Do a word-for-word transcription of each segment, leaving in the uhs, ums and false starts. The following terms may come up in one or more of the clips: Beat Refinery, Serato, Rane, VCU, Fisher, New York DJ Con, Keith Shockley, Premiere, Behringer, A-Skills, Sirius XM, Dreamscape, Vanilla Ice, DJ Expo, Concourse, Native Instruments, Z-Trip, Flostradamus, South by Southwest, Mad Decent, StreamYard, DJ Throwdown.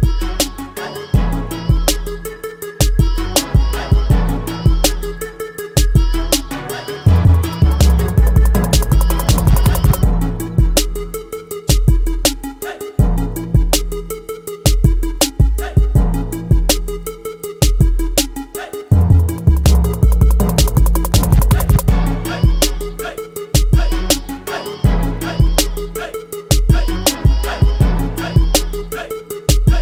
Hey!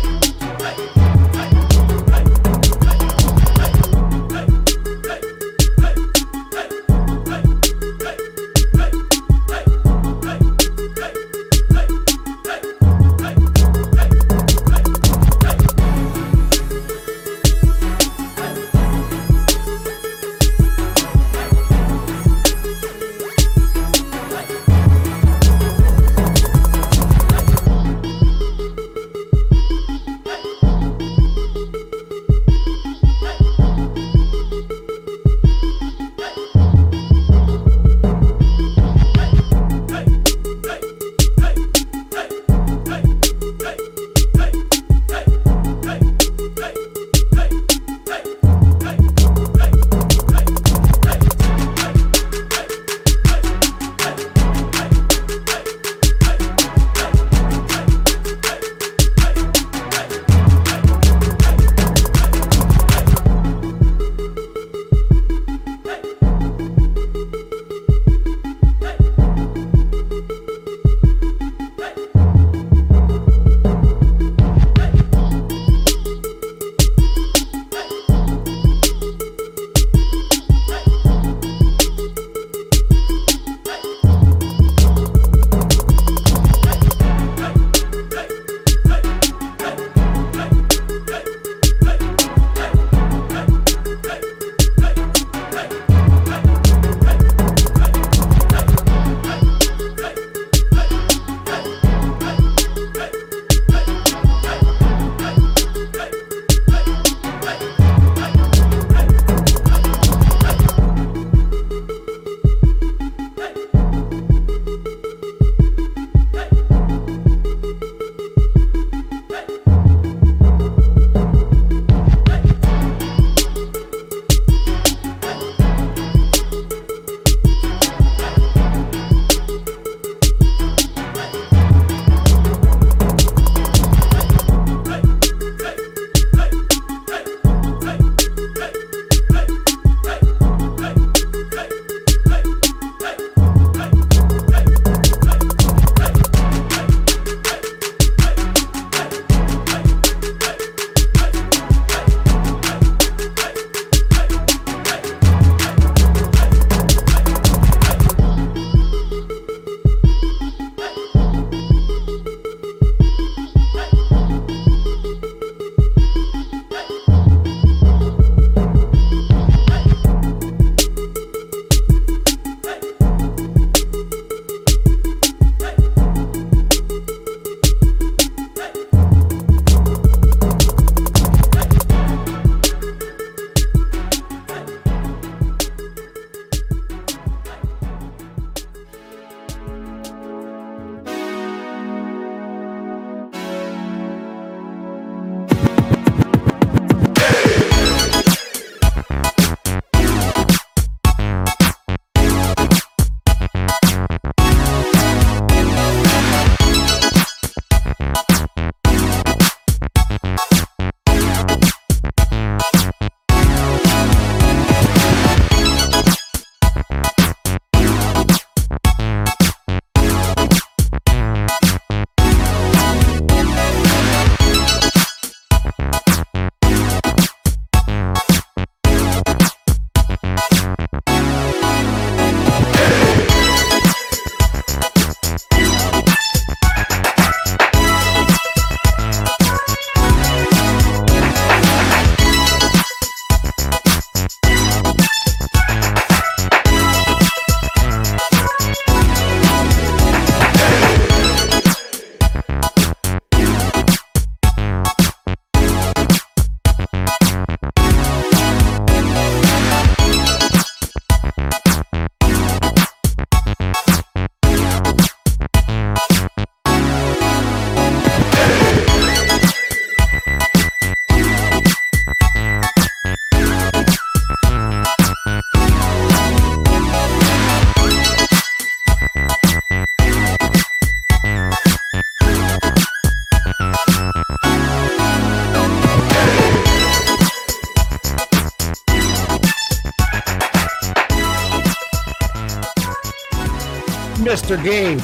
Mister Gabe.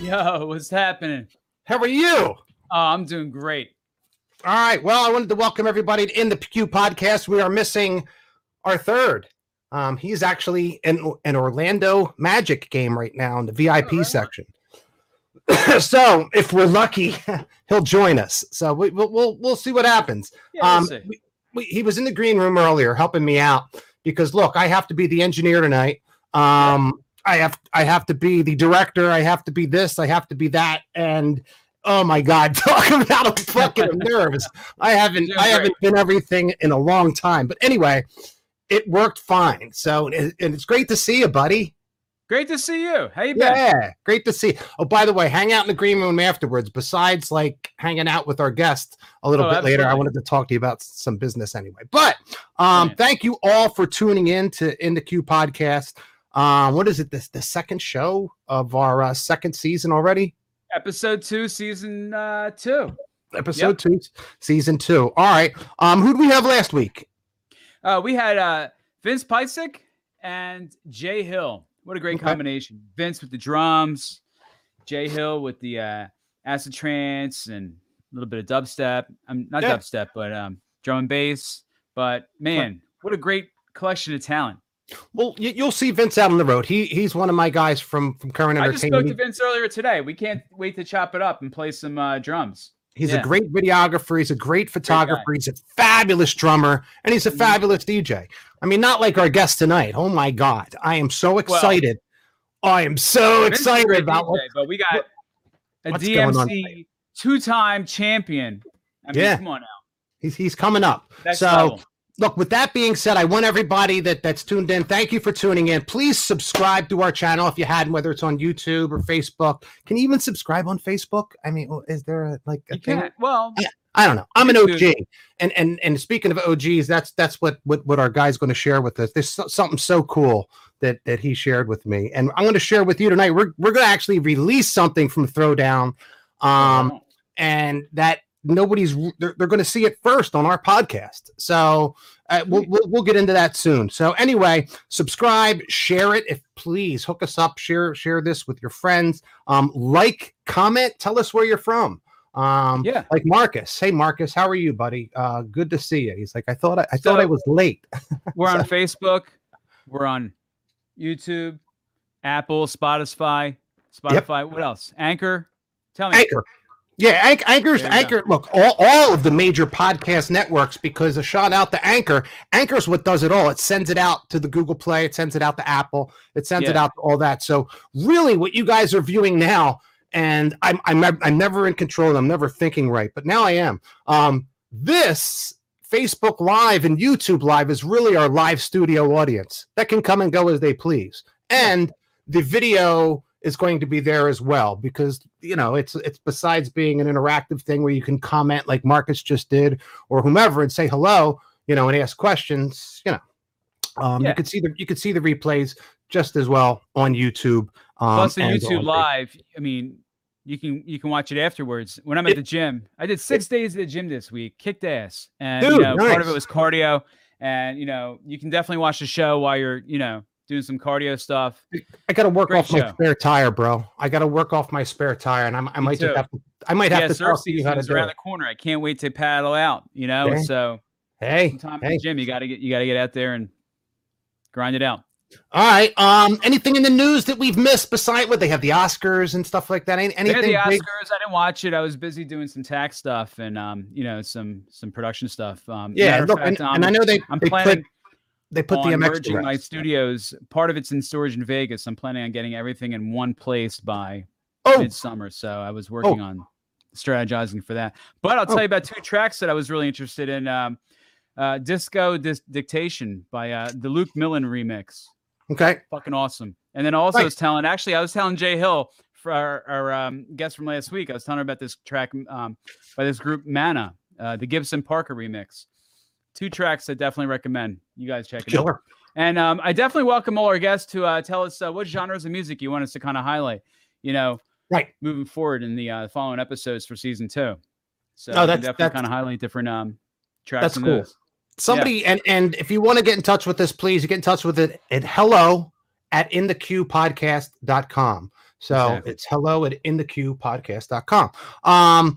Yo, what's happening? How are you? Oh, I'm doing great. All right. Well, I wanted to welcome everybody to In The Q Podcast. We are missing our third. Um, he's actually in an Orlando Magic game right now in the V I P oh, right. section. So if we're lucky, he'll join us. So we, we'll, we'll we'll see what happens. Yeah, um, we'll see. We, we, he was in the green room earlier helping me out because, look, I have to be the engineer tonight. Um, I have I have to be the director. I have to be this. I have to be that. And oh my God, talk about I'm fucking nervous. I haven't You're I great. haven't been everything in a long time. But anyway, it worked fine. So and it's great to see you, buddy. Great to see you. How you been? Yeah, great to see you. Oh, by the way, hang out in the green room afterwards. Besides, like, hanging out with our guest a little oh, bit absolutely. later, I wanted to talk to you about some business anyway. But um, yeah. thank you all for tuning in to In The Q Podcast. Um, what is it? This the second show of our uh, second season already? Episode two, season uh, two. Episode yep. two, season two. All right. Um, who did we have last week? Uh, we had uh, Vince Pisick and Jay Hill. What a great okay. combination. Vince with the drums, Jay Hill with the uh, acid trance and a little bit of dubstep. I'm not yeah. dubstep, but um, drum and bass. But man, what a great collection of talent. Well, you'll see Vince out on the road. He he's one of my guys from, from Current Entertainment. I just spoke to Vince earlier today. We can't wait to chop it up and play some uh, drums. He's yeah. a great videographer. He's a great photographer. Great he's a fabulous drummer, and he's a fabulous D J. I mean, not like our guest tonight. Oh my God, I am so excited! Well, I am so Vince excited about D J, what. But we got what, a D M C two-time champion. I mean, yeah, come on now. He's he's coming up. Next so. Level. Look, with that being said, I want everybody that, that's tuned in, thank you for tuning in. Please subscribe to our channel if you hadn't, whether it's on YouTube or Facebook. Can you even subscribe on Facebook? I mean, is there a, like a you thing? Can't. Well, I, I don't know. I'm an O G. And and and speaking of O Gs, that's that's what, what, what our guy's going to share with us. There's so, something so cool that, that he shared with me. And I'm going to share with you tonight. We're, we're going to actually release something from Throwdown. Um, wow. And that... Nobody's they're, they're going to see it first on our podcast, so uh, we'll, we'll we'll get into that soon. So anyway, subscribe, share it, if please hook us up, share share this with your friends. Um, like, comment, tell us where you're from. Um, yeah, like Marcus. Hey Marcus, how are you, buddy? Uh, good to see you. He's like, I thought I, I so thought I was late. We're so. on Facebook, we're on YouTube, Apple, Spotify, Spotify. Yep. What else? Anchor. Tell me. Anchor. Yeah, Anch- Anchor's Anchor. Look, all, all of the major podcast networks, because a shout out to Anchor. Anchor's what does it all. It sends it out to the Google Play. It sends it out to Apple. It sends yeah. it out to all that. So really what you guys are viewing now, and I'm, I'm, I'm never in control and I'm never thinking right, but now I am. Um, this Facebook Live and YouTube Live is really our live studio audience that can come and go as they please. And the video is going to be there as well, because you know it's it's besides being an interactive thing where you can comment like Marcus just did or whomever and say hello, you know, and ask questions. You know, um, yeah. you could see the you could see the replays just as well on YouTube. Um, Plus the YouTube Live. I mean, you can you can watch it afterwards. When I'm at it, the gym, I did six it, days at the gym this week, kicked ass, and dude, you know, nice. part of it was cardio. And you know, you can definitely watch the show while you're you know. doing some cardio stuff. I gotta work Great off show. my spare tire, bro. I gotta work off my spare tire, and I'm, I might just have to. I might have yeah, to talk to you how to do around it. the corner. I can't wait to paddle out. You know, hey. so hey, time hey. in the gym, you gotta get you gotta get out there and grind it out. All right. Um, anything in the news that we've missed besides what they have the Oscars and stuff like that? Any, anything? They had the big? Oscars. I didn't watch it. I was busy doing some tax stuff and um, you know, some some production stuff. Um, yeah. Look, fact, and, um, and I know they. I'm they planning. Put, They put the M X my studios. Part of it's in storage in Vegas. I'm planning on getting everything in one place by oh. midsummer. So I was working oh. on strategizing for that. But I'll oh. tell you about two tracks that I was really interested in. Um, uh, Disco Dis- Dictation by uh, the Luke Millen remix. Okay, fucking awesome. And then also right. I was telling. Actually, I was telling Jay Hill for our, our um, guest from last week. I was telling her about this track um, by this group Mana, uh, the Gibson Parker remix. Two tracks I definitely recommend you guys check it out. Sure. And um, I definitely welcome all our guests to uh, tell us uh, what genres of music you want us to kind of highlight, you know, right, moving forward in the uh, following episodes for season two. So oh, that's definitely kind of highlight different um, tracks. That's cool. Those. Somebody yeah. and and if you want to get in touch with this, please get in touch with it at hello at in the q podcast dot com. So exactly. It's hello at in the q podcast dot com. Um,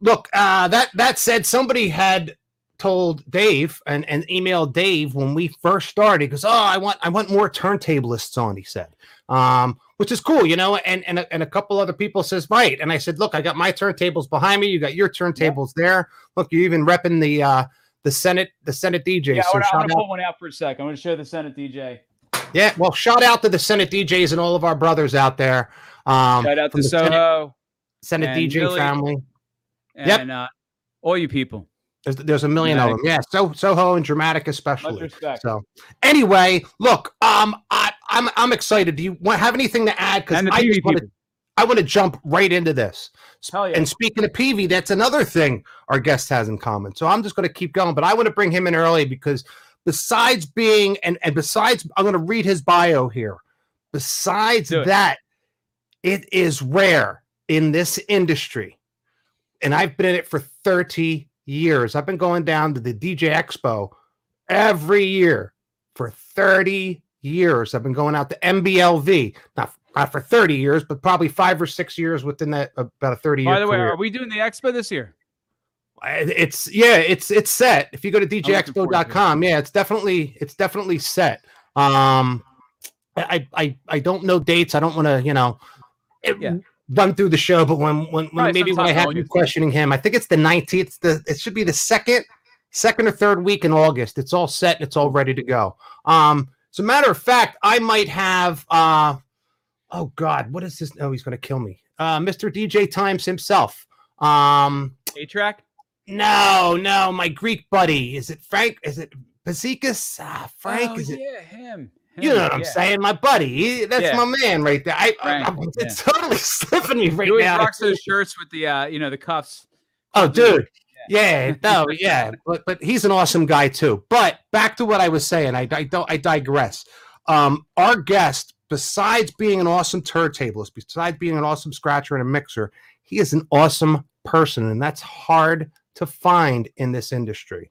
look, uh, that, that said, somebody had told Dave and, and emailed Dave when we first started, he goes, oh, I want, I want more turntablists on, he said, um, which is cool, you know, and, and, a, and a couple other people says, right. And I said, look, I got my turntables behind me. You got your turntables yeah. there. Look, you're even repping the, uh, the Senate, the Senate D J. Yeah, so I'm going to pull one out for a sec. I'm going to show the Senate D J. Yeah. Well, shout out to the Senate D Js and all of our brothers out there. Um, shout out to Soho, Senate, Senate D J Billy, family. And yep. uh, all you people. There's, there's a million Dramatic. Of them. Yeah. So Soho and Dramatic especially. Much respect. So anyway, look, um, I, I'm, I'm excited. Do you want, have anything to add? Cause I just want to, I want to jump right into this. Hell yeah. And speaking of P V, that's another thing our guest has in common. So I'm just going to keep going, but I want to bring him in early because besides being, and, and besides, I'm going to read his bio here. Besides that, it is rare in this industry. And I've been in it for thirty years. I've been going down to the D J Expo every year for thirty years. I've been going out to M B L V, not, not for thirty years, but probably five or six years within that, about a thirty year By the way, career. Are we doing the expo this year? It's yeah, it's, it's set. If you go to D J expo dot com, yeah, it's definitely, it's definitely set. Um, I, I, I don't know dates. I don't want to, you know, it, yeah. run through the show, but when when, when maybe when I have you questioning him, I think it's the nineteenth. The it should be the second, second or third week in August. It's all set. And it's all ready to go. Um, as a matter of fact, I might have. Uh, oh God, what is this? Oh, he's gonna kill me. Uh, Mister D J Times himself. Um, A track. No, no, my Greek buddy. Is it Frank? Is it Pazikis? Ah, Frank? Oh, is it? Yeah, him. You know what I'm yeah. saying, my buddy. He, that's yeah. my man right there. I, Frank, I, I it's yeah. totally slipping me right he now. He rocks those shirts with the, uh, you know, the cuffs. Oh, dude. Yeah. yeah, no, yeah. But but he's an awesome guy too. But back to what I was saying. I I don't I digress. Um, our guest, besides being an awesome turntablist, besides being an awesome scratcher and a mixer, he is an awesome person, and that's hard to find in this industry.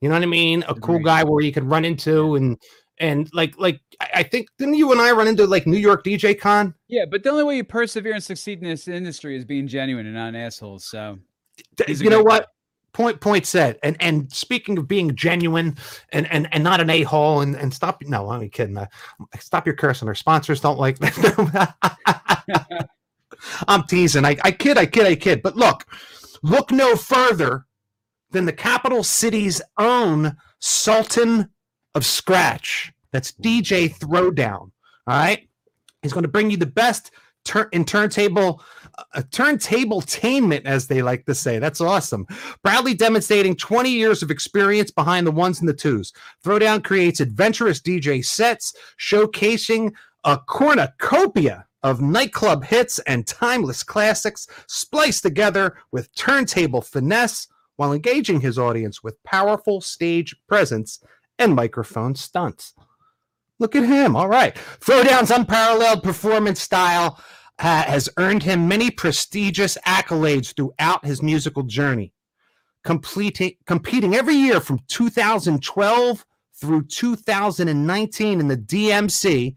You know what I mean? A cool guy where you can run into yeah. and. And like, like I think, didn't you and I run into like New York D J Con? Yeah, but the only way you persevere and succeed in this industry is being genuine and not an asshole. So, you know what? Guy. Point point said. And and speaking of being genuine and and, and not an a hole and, and stop. No, I'm kidding. Uh, stop your cursing. Our sponsors don't like that. I'm teasing. I, I kid. I kid. I kid. But look, look no further than the capital city's own Sultan of Scratch. That's D J Throwdown. All right, he's going to bring you the best turn in turntable, uh, turntabletainment, as they like to say. That's awesome. Proudly demonstrating twenty years of experience behind the ones and the twos, Throwdown creates adventurous D J sets showcasing a cornucopia of nightclub hits and timeless classics, spliced together with turntable finesse, while engaging his audience with powerful stage presence and microphone stunts. Look at him. All right. Throwdown's unparalleled performance style uh, has earned him many prestigious accolades throughout his musical journey, completing competing every year from two thousand twelve through two thousand nineteen in the D M C.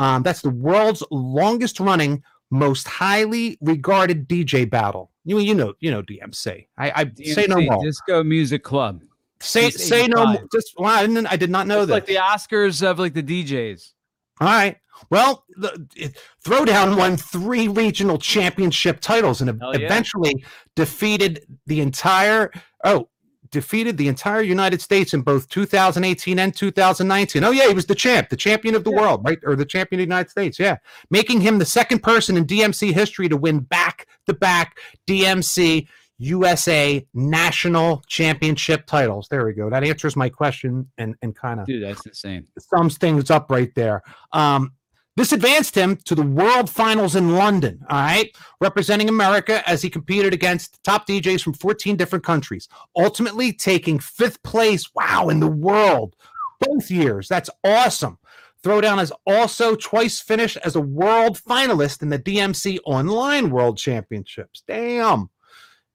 Um, that's the world's longest running, most highly regarded D J battle. You you know you know D M C. I, I D M C, say no more. Disco Music Club. Say say no more. Just well, I, didn't, I did not know that. Like the Oscars of like the D Js. All right. Well, the, it, Throwdown won three regional championship titles and Hell eventually yeah. defeated the entire oh defeated the entire United States in both two thousand eighteen and two thousand nineteen. Oh yeah, he was the champ, the champion of the yeah. world, right, or the champion of the United States. Yeah, making him the second person in D M C history to win back to back D M C U S A national championship titles. There we go. That answers my question and, and kind of dude, that's insane. Sums things up right there. Um, this advanced him to the world finals in London. All right, representing America as he competed against top D Js from fourteen different countries, ultimately taking fifth place. Wow, in the world both years. That's awesome. Throwdown has also twice finished as a world finalist in the D M C Online World Championships. Damn.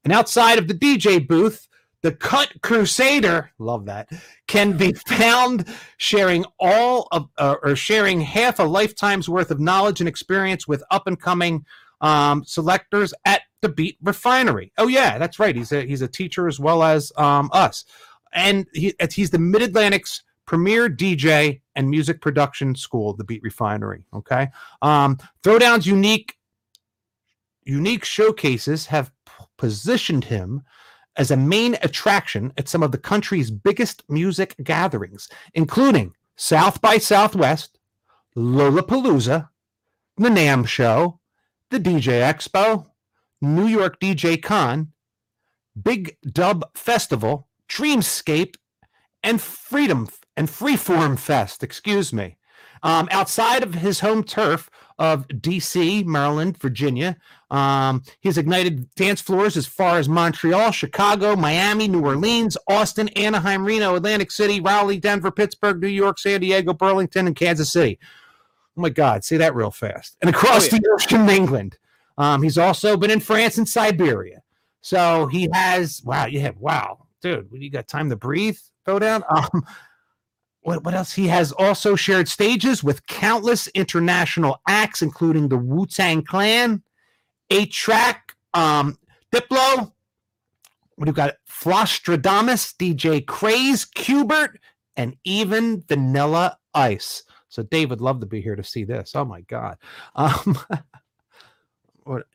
And outside of the D J booth, The Cut Crusader, love that, can be found sharing all of, uh, or sharing half a lifetime's worth of knowledge and experience with up-and-coming um, selectors at the Beat Refinery. Oh yeah, that's right. He's a he's a teacher as well as um, us, and he, he's the Mid-Atlantic's premier D J and music production school, the Beat Refinery. Okay, um, Throwdown's unique unique showcases have positioned him as a main attraction at some of the country's biggest music gatherings, including South by Southwest, Lollapalooza, the NAMM Show, the D J Expo, New York D J Con, Big Dub Festival, Dreamscape, and Freedom and Freeform Fest, excuse me. Um, outside of his home turf of D C, Maryland, Virginia, um, he's ignited dance floors as far as Montreal, Chicago, Miami, New Orleans, Austin, Anaheim, Reno, Atlantic City, Raleigh, Denver, Pittsburgh, New York, San Diego, Burlington, and Kansas City. Oh my God, say that real fast. And across oh, yeah. the ocean in England. Um, he's also been in France and Siberia. So he has, wow, yeah, wow. Dude, you got time to breathe, Throwdown? Um, What, what else? He has also shared stages with countless international acts, including the Wu-Tang Clan, eight track, um, Diplo. We've got Flostradamus, D J Craze, Qbert, and even Vanilla Ice. So Dave would love to be here to see this. Oh, my God. Um,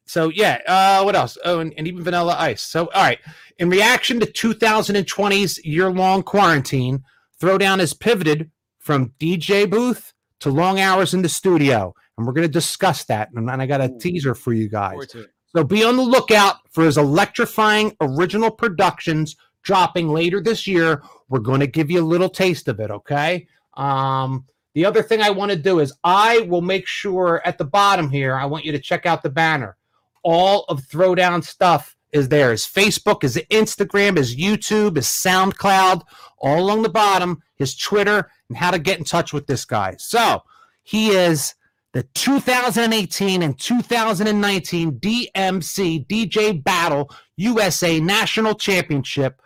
so, yeah. Uh, what else? Oh, and, and even Vanilla Ice. So, all right. In reaction to two thousand twenty's year-long quarantine, Throwdown has pivoted from D J booth to long hours in the studio, and we're going to discuss that. And I got a Ooh. teaser for you guys. So be on the lookout for his electrifying original productions dropping later this year. We're going to give you a little taste of it, okay? Um, the other thing I want to do is I will make sure at the bottom here, I want you to check out the banner. All of Throwdown stuff is there. His Facebook, his Instagram, his YouTube, his SoundCloud, all along the bottom, his Twitter, and how to get in touch with this guy. So he is the two thousand eighteen and two thousand nineteen D M C D J Battle U S A National Championship,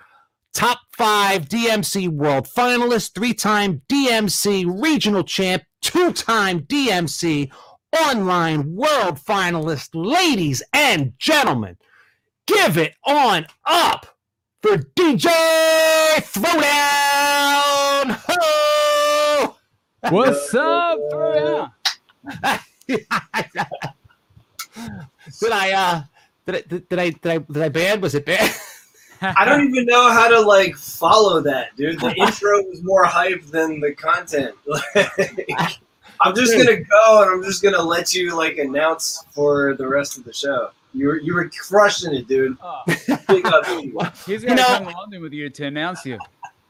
top five D M C World Finalist, three-time D M C Regional Champ, two-time D M C Online World Finalist. Ladies and gentlemen, give it on up for D J Throwdown! Ho! What's up, Throwdown? did I uh did I did I did I did I bad? Was it bad? I don't even know how to like follow that, dude. The intro was more hype than the content. Like, I'm just gonna go and I'm just gonna let you like announce for the rest of the show. You were, you were crushing it, dude. Oh. He's going to come to London with you to announce you.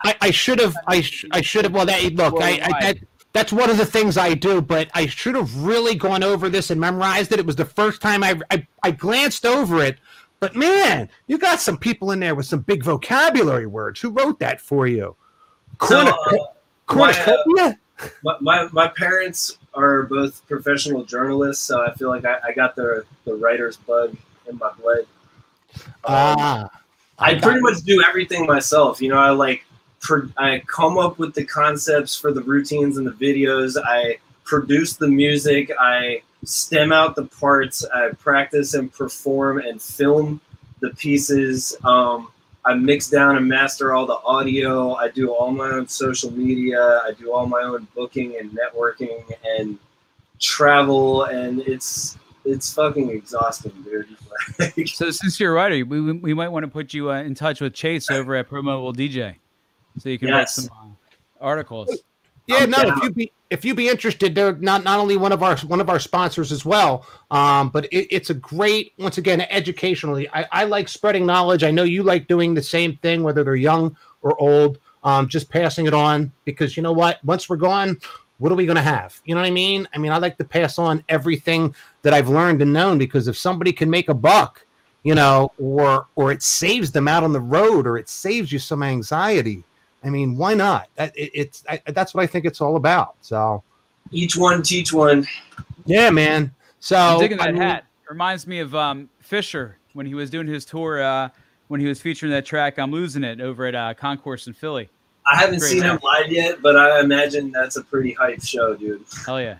I, I should have. I sh- I should have. Well, that look, I, I that, that's one of the things I do, but I should have really gone over this and memorized it. It was the first time I, I, I glanced over it. But, man, you got some people in there with some big vocabulary words. Who wrote that for you? Corn- so, uh, my, uh, my, my, my parents are both professional journalists, so I feel like I, I got the the writer's bug in my blood. Um, ah, I, I pretty much do everything myself. You know, I like pro- I come up with the concepts for the routines and the videos. I produce the music. I stem out the parts. I practice and perform and film the pieces. Um, I mix down and master all the audio. I do all my own social media. I do all my own booking and networking and travel, and it's it's fucking exhausting, dude. So since you're a writer, we we might want to put you uh, in touch with Chase over at Pro Mobile D J, so you can yes. write some uh, articles. Yeah, I'm no. Down. If you be if you be interested, they're not not only one of our one of our sponsors as well. Um, but it, it's a great, once again, educationally. I, I like spreading knowledge. I know you like doing the same thing, whether they're young or old. Um, just passing it on, because you know what? Once we're gone, what are we going to have? You know what I mean? I mean, I like to pass on everything that I've learned and known, because if somebody can make a buck, you know, or or it saves them out on the road, or it saves you some anxiety. I mean, why not? It, it's I, that's what I think it's all about. So, each one teach one. Yeah, man. So I'm digging that I mean, hat. Reminds me of um, Fisher when he was doing his tour uh, when he was featuring that track "I'm Losing It" over at uh, Concourse in Philly. I haven't Great seen match. him live yet, but I imagine that's a pretty hype show, dude. Hell yeah.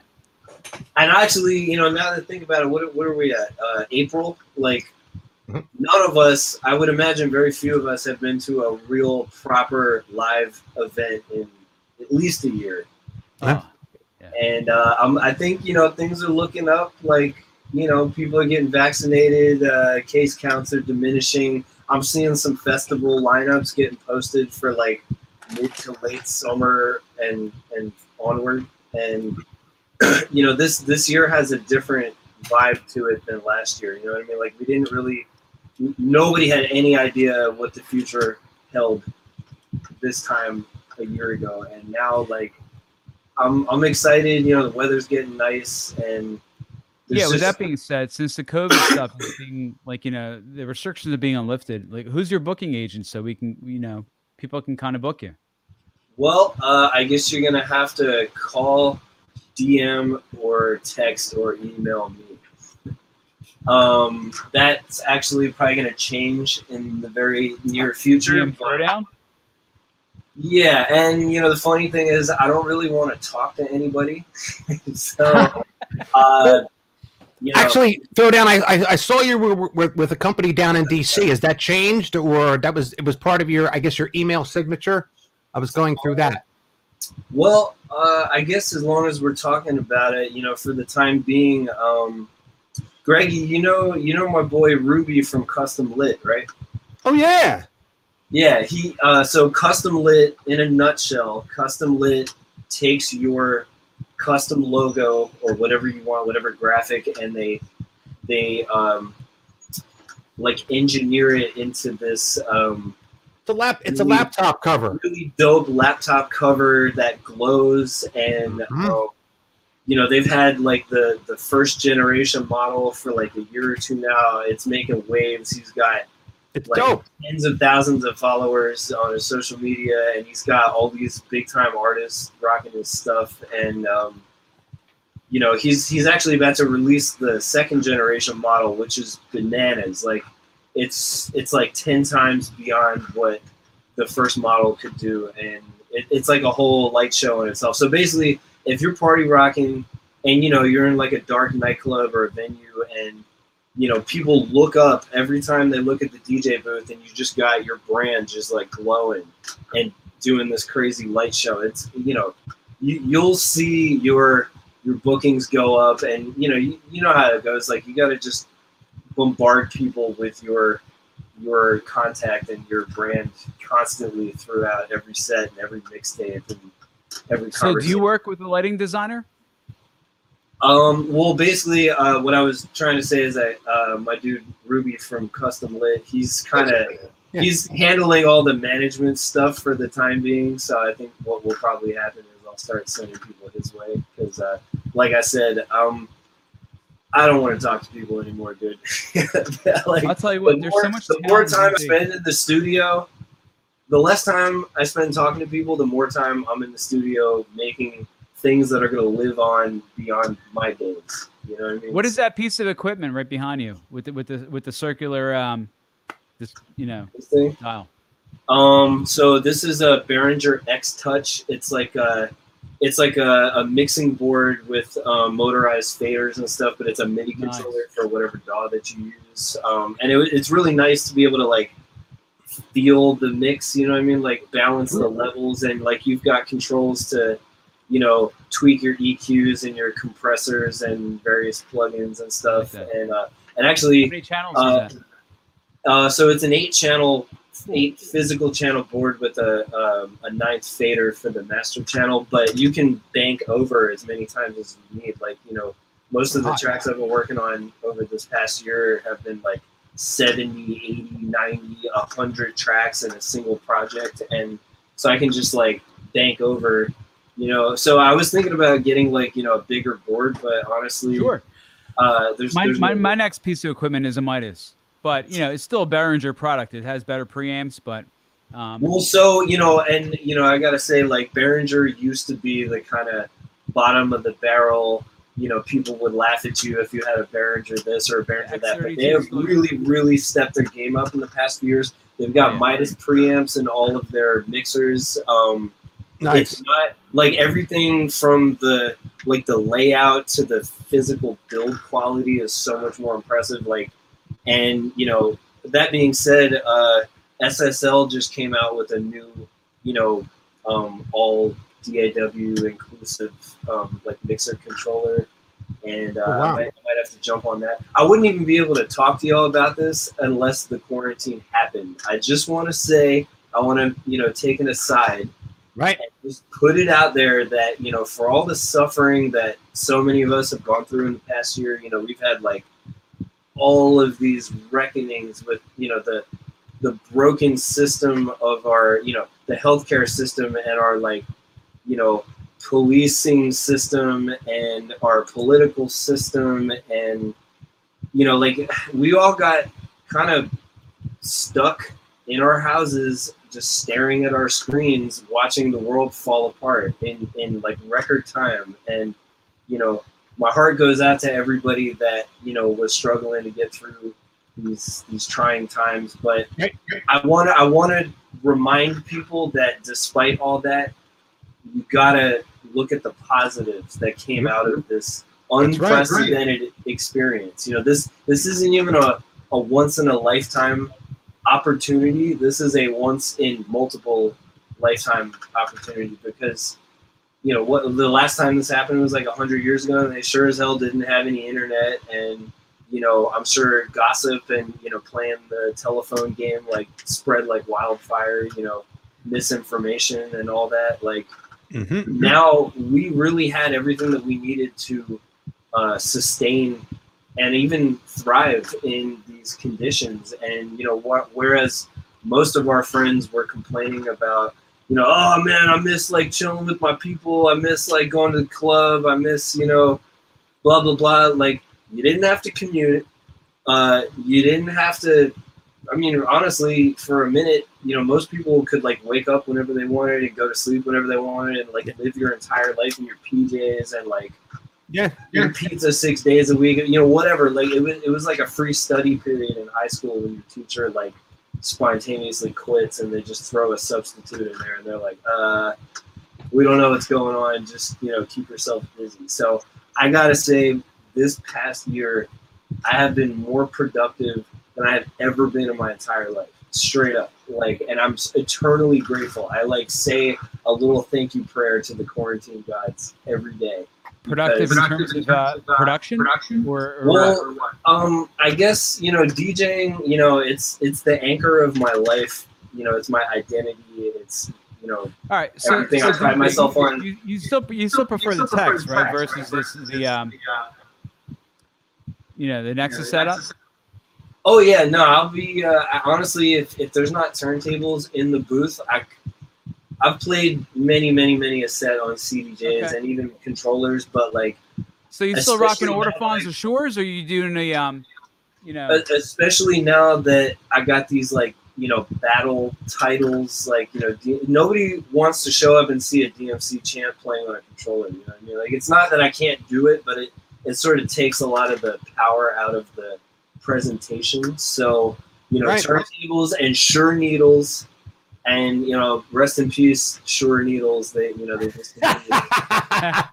And actually, you know, now that I think about it, what, what are we at? Uh, April? Like, mm-hmm. none of us, I would imagine very few of us have been to a real proper live event in at least a year. Yeah. Yeah. And uh, I'm, I think, you know, things are looking up. Like, you know, people are getting vaccinated. Uh, case counts are diminishing. I'm seeing some festival lineups getting posted for, like, mid to late summer and and onward, and you know this this year has a different vibe to it than last year. You know what I mean? Like we didn't really, nobody had any idea what the future held this time a year ago, and now like I'm I'm excited. You know the weather's getting nice, and yeah. With just... that being said, since the COVID stuff, being, like you know the restrictions are being unlifted. Like who's your booking agent so we can you know. people can kind of book you? Well, uh, I guess you're going to have to call, D M, or text, or email me. Um, that's actually probably going to change in the very near future. D M Throwdown? Yeah, and, you know, the funny thing is I don't really want to talk to anybody. so, uh, you know. Actually, Throwdown, I, I, I saw you were, were with a company down in D C. Has that changed, or that was it was part of your, I guess, your email signature? I was going through that. Well, uh, I guess as long as we're talking about it, you know, for the time being, um, Greggy, you know, you know my boy Ruby from Custom Lit, right? Oh yeah, yeah. He uh, so Custom Lit, in a nutshell, Custom Lit takes your custom logo or whatever you want, whatever graphic, and they they um like engineer it into this um it's a lap it's really, a laptop cover really dope laptop cover that glows, and mm-hmm. uh, you know they've had like the the first generation model for like a year or two now. It's making waves. He's got it's like dope. tens of thousands of followers on his social media, and he's got all these big time artists rocking his stuff. And um, you know, he's he's actually about to release the second generation model, which is bananas. Like, it's it's like ten times beyond what the first model could do, and it, it's like a whole light show in itself. So basically, if you're party rocking, and you know you're in like a dark nightclub or a venue, and you know, people look up every time they look at the D J booth, and you just got your brand just like glowing and doing this crazy light show. It's, you know, you, you'll see your your bookings go up, and you know, you, you know how it goes. Like you got to just bombard people with your your contact and your brand constantly throughout every set and every mixtape and every conversation. So do you work with a lighting designer? Um, well, basically, uh, what I was trying to say is that uh, my dude Ruby from Custom Lit, he's kind of yeah. he's handling all the management stuff for the time being. So I think what will probably happen is I'll start sending people his way because, uh, like I said, um, I don't want to talk to people anymore, dude. like, I'll tell you what, the there's more, so much. The more time I spend in the studio, the less time I spend talking to people. The more time I'm in the studio making things that are going to live on beyond my days. You know what I mean? What is that piece of equipment right behind you with the, with the with the circular um this you know this thing? Tile? Um so this is a Behringer X Touch. It's like a it's like a, a mixing board with um, motorized faders and stuff, but it's a MIDI nice. controller for whatever D A W that you use. Um and it, it's really nice to be able to like feel the mix, you know what I mean? Like balance Ooh. the levels, and like you've got controls to you know, tweak your E Qs and your compressors and various plugins and stuff. Like and uh, and actually, how many channels uh, is that? Uh, so it's an eight-channel, eight physical channel board with a um, a ninth fader for the master channel. But you can bank over as many times as you need. Like you know, most of the tracks I've been working on over this past year have been like seventy, eighty, ninety, one hundred tracks in a single project, and so I can just like bank over. You know, so I was thinking about getting like, you know, a bigger board, but honestly, sure. uh, there's, my, there's my, no... my next piece of equipment is a Midas, but you know, it's still a Behringer product. It has better preamps, but, um, well, so, you know, and you know, I gotta say like Behringer used to be the kind of bottom of the barrel you know, people would laugh at you if you had a Behringer this or a Behringer yeah, that. But they have really, really stepped their game up in the past few years. They've got yeah. Midas preamps in all of their mixers. Um, nice. It's not like everything from the like the layout to the physical build quality is so much more impressive. Like, and you know, that being said, uh, S S L just came out with a new, you know, um, all D A W inclusive um, like mixer controller, and uh, oh, wow. I, might, I might have to jump on that. I wouldn't even be able to talk to y'all about this unless the quarantine happened. I just want to say, I want to, you know, take an aside, right? And just put it out there that, you know, for all the suffering that so many of us have gone through in the past year, you know, we've had like all of these reckonings with, you know, the the broken system of our, you know, the healthcare system and our like, you know, policing system and our political system. And, you know, like we all got kind of stuck in our houses, just staring at our screens, watching the world fall apart in, in like record time. And, you know, my heart goes out to everybody that, you know, was struggling to get through these, these trying times. But I want to, I want to remind people that despite all that, you gotta look at the positives that came out of this unprecedented right, right. experience. You know, this this isn't even a, a once in a lifetime opportunity. This is a once in multiple lifetime opportunity because, you know, what the last time this happened was like a hundred years ago, and they sure as hell didn't have any internet. And you know, I'm sure gossip and you know playing the telephone game like spread like wildfire. You know, misinformation and all that. Like. Mm-hmm. Now we really had everything that we needed to uh, sustain and even thrive in these conditions. And, you know, wh- whereas most of our friends were complaining about, you know, oh man, I miss like chilling with my people. I miss like going to the club. I miss, you know, blah, blah, blah. Like you didn't have to commute. Uh, you didn't have to, I mean, honestly, for a minute, you know, most people could like wake up whenever they wanted and go to sleep whenever they wanted and like live your entire life in your P Js and like yeah, your pizza six days a week, you know, whatever. Like it was, it was like a free study period in high school when your teacher like spontaneously quits and they just throw a substitute in there and they're like, uh, we don't know what's going on. Just, you know, keep yourself busy. So I gotta say this past year, I have been more productive than I have ever been in my entire life, straight up. Like, and I'm eternally grateful. I like say a little thank you prayer to the quarantine gods every day. Productive in terms of uh, production, production, or, or well, or what? um, I guess you know, DJing. You know, it's it's the anchor of my life. You know, it's my identity. It's you know, all right. So, everything so I pride myself you, on. You, you still you still prefer you still the text, right? Versus right? Versus this the um, the, uh, you know, the Nexus you know, setup. Nexus. Oh, yeah, no, I'll be, uh, I, honestly, if, if there's not turntables in the booth, I, I've played many, many, many a set on C D Js okay. and even controllers, but, like. So you're still rocking Ortofons or Shures, or are you doing a, um, you know. Especially now that I got these, like, you know, battle titles, like, you know, D- nobody wants to show up and see a D M C champ playing on a controller, you know what I mean? Like, it's not that I can't do it, but it, it sort of takes a lot of the power out of the presentation. So, you know, right. turntables and Shure needles and, you know, rest in peace, Shure needles. They, you know, they just that.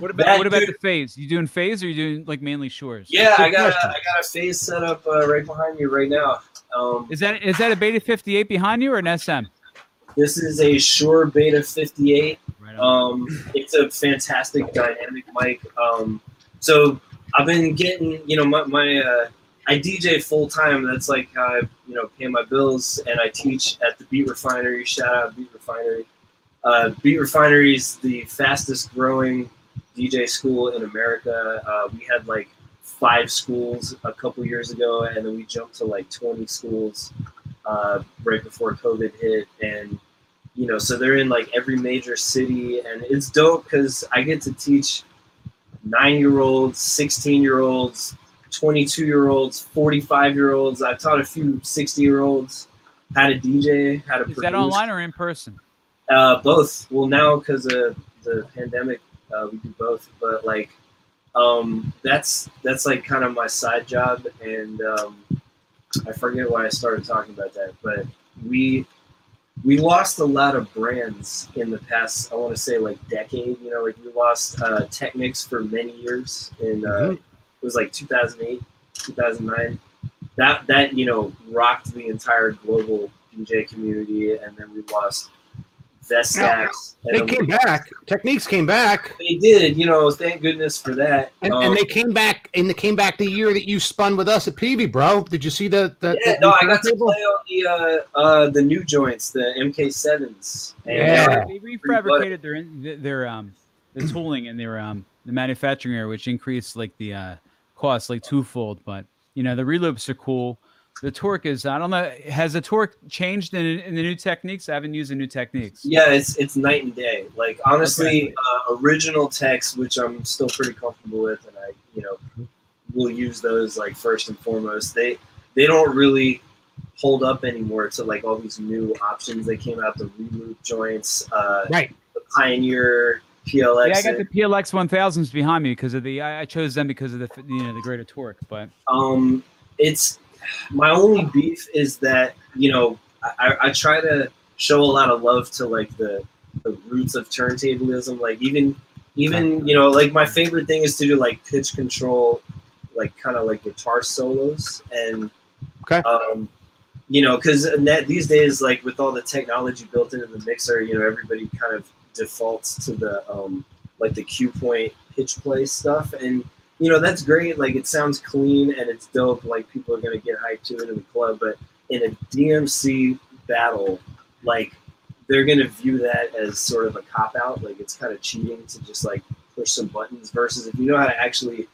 What about, that what about dude, the phase? You doing phase or are you doing like mainly Shures? Yeah, I got, a, I got a phase set up uh, right behind you right now. Um, is that, is that a Beta fifty-eight behind you or an S M? This is a Shure Beta fifty-eight. Right um, it's a fantastic dynamic mic. Um, so I've been getting, you know, my, my uh, I D J full time. That's like how I, you know, pay my bills, and I teach at the Beat Refinery. Shout out Beat Refinery. Uh, Beat Refinery is the fastest growing D J school in America. Uh, we had like five schools a couple years ago, and then we jumped to like twenty schools uh, right before COVID hit. And you know, so they're in like every major city, and it's dope because I get to teach nine-year-olds, sixteen-year-olds, twenty-two-year-olds, forty-five-year-olds. I've taught a few sixty-year-olds how to D J, how to produce. Is that online or in person? Uh, both. Well, now because of the pandemic, uh, we do both. But, like, um, that's that's like kind of my side job, and um, I forget why I started talking about that, but we we lost a lot of brands in the past. I want to say like decade. You know, like we lost uh, Technics for many years, and uh, mm-hmm. it was like two thousand eight, two thousand nine. That that you know rocked the entire global D J community, and then we lost Vestax. They came back. Techniques came back. They did, you know. Thank goodness for that. And, um, and they came back, and they came back the year that you spun with us at P V, bro. Did you see the? the yeah, the no, I got table? to play on the uh, uh, the new joints, the M K sevens. Yeah, they refabricated their their um the tooling and their um the manufacturing area, which increased like the uh, cost like twofold. But you know the reloops are cool. The torque is, I don't know, has the torque changed in, in the new techniques? I haven't used the new techniques. Yeah, it's it's night and day. Like, honestly, okay. uh, original techs, which I'm still pretty comfortable with, and I, you know, will use those, like, first and foremost. They they don't really hold up anymore to, like, all these new options that came out, the reloop joints, uh, right. the Pioneer P L X. Yeah, I got the P L X one thousands behind me because of the, I, I chose them because of the, you know, the greater torque, but. Um, it's. My only beef is that, you know, I, I try to show a lot of love to, like, the, the roots of turntablism. Like, even, even you know, like, my favorite thing is to do, like, pitch control, like, kind of, like, guitar solos. And, okay. um, you know, because these days, like, with all the technology built into the mixer, you know, everybody kind of defaults to the, um, like, the cue point pitch play stuff. And, you know, that's great. Like, it sounds clean and it's dope. Like, people are going to get hyped to it in the club. But in a D M C battle, like, they're going to view that as sort of a cop-out. Like, it's kind of cheating to just, like, push some buttons. Versus if you know how to actually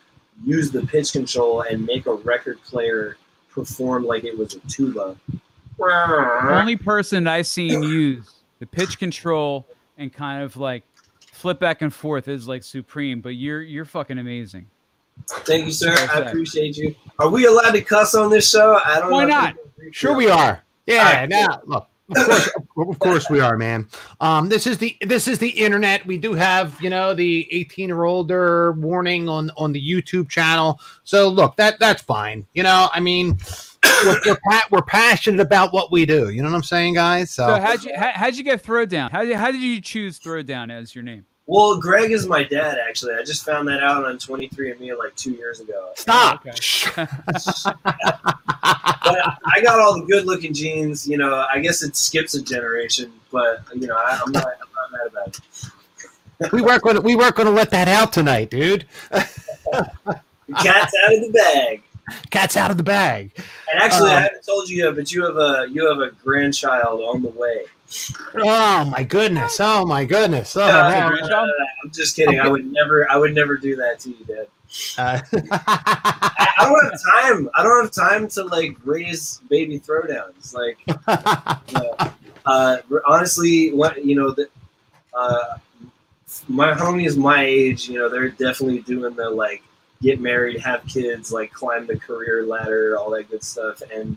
use the pitch control and make a record player perform like it was a tuba. The only person I've seen use the pitch control and kind of, like, flip back and forth is, like, Supreme. But you're you're fucking amazing. Thank you, sir. I appreciate you. Are we allowed to cuss on this show? I don't know. Why not? Sure we are. Yeah, right. Now look. Of course, of course we are, man. Um, this is the this is the internet. We do have, you know, the eighteen or older warning on, on the YouTube channel. So look, that that's fine. You know, I mean, we're, we're, pa- we're passionate about what we do. You know what I'm saying, guys? So, so how'd you how, how'd you get Throwdown? How how did you choose Throwdown as your name? Well, Greg is my dad, actually. I just found that out on twenty-three and me like two years ago. Stop! Okay. But I got all the good-looking genes. You know, I guess it skips a generation, but, you know, I, I'm, not, I'm not mad about it. we, weren't gonna, we weren't going to let that out tonight, dude. Cat's out of the bag. Cat's out of the bag. And actually, um, I haven't told you yet, but you have a you have a grandchild on the way. Oh my goodness! Oh my goodness! Oh, no, man. No, no, no. I'm just kidding. Okay. I would never. I would never do that to you, Dad. Uh, I, I don't have time. I don't have time to like raise baby Throwdowns. Like, you know, uh, honestly, what you know, the, uh, my homies my age, you know, they're definitely doing the like get married, have kids, like climb the career ladder, all that good stuff. And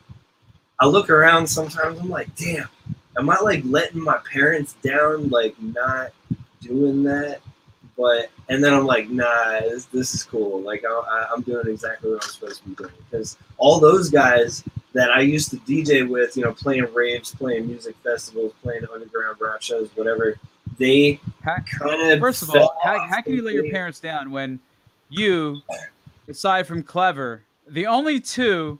I look around sometimes. I'm like, damn. Am I like letting my parents down, like not doing that? But and then I'm like, nah, this, this is cool. Like I, I'm doing exactly what I'm supposed to be doing because all those guys that I used to D J with, you know, playing raves, playing music festivals, playing underground rap shows, whatever, they kind of first of all, how, how can you let your parents down when you, aside from Clever, the only two.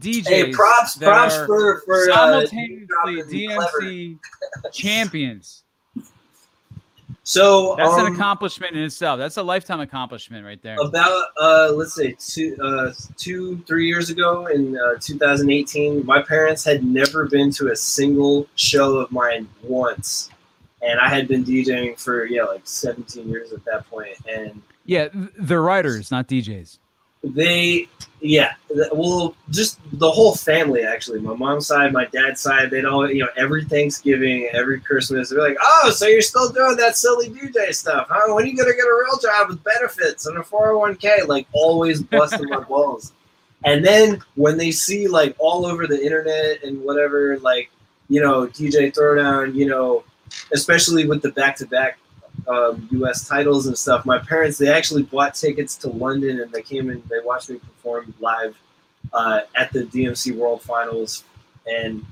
D Js hey, props, that props are for, for, simultaneously uh, D M C champions. So that's um, an accomplishment in itself. That's a lifetime accomplishment right there. About uh, let's say two, uh, two, three years ago in uh, two thousand eighteen, my parents had never been to a single show of mine once, and I had been DJing for yeah like seventeen years at that point. And yeah, they're writers, not D Js. They, yeah, well, just the whole family, actually. My mom's side, my dad's side, they'd all, you know, every Thanksgiving, every Christmas, they're like, oh, so you're still doing that silly D J stuff, huh? When are you going to get a real job with benefits and a four oh one k? Like, always busting my balls. And then when they see, like, all over the internet and whatever, like, you know, D J Throwdown, you know, especially with the back-to-back um, U S titles and stuff. My parents, they actually bought tickets to London, and they came and they watched me perform live uh, at the D M C World Finals. And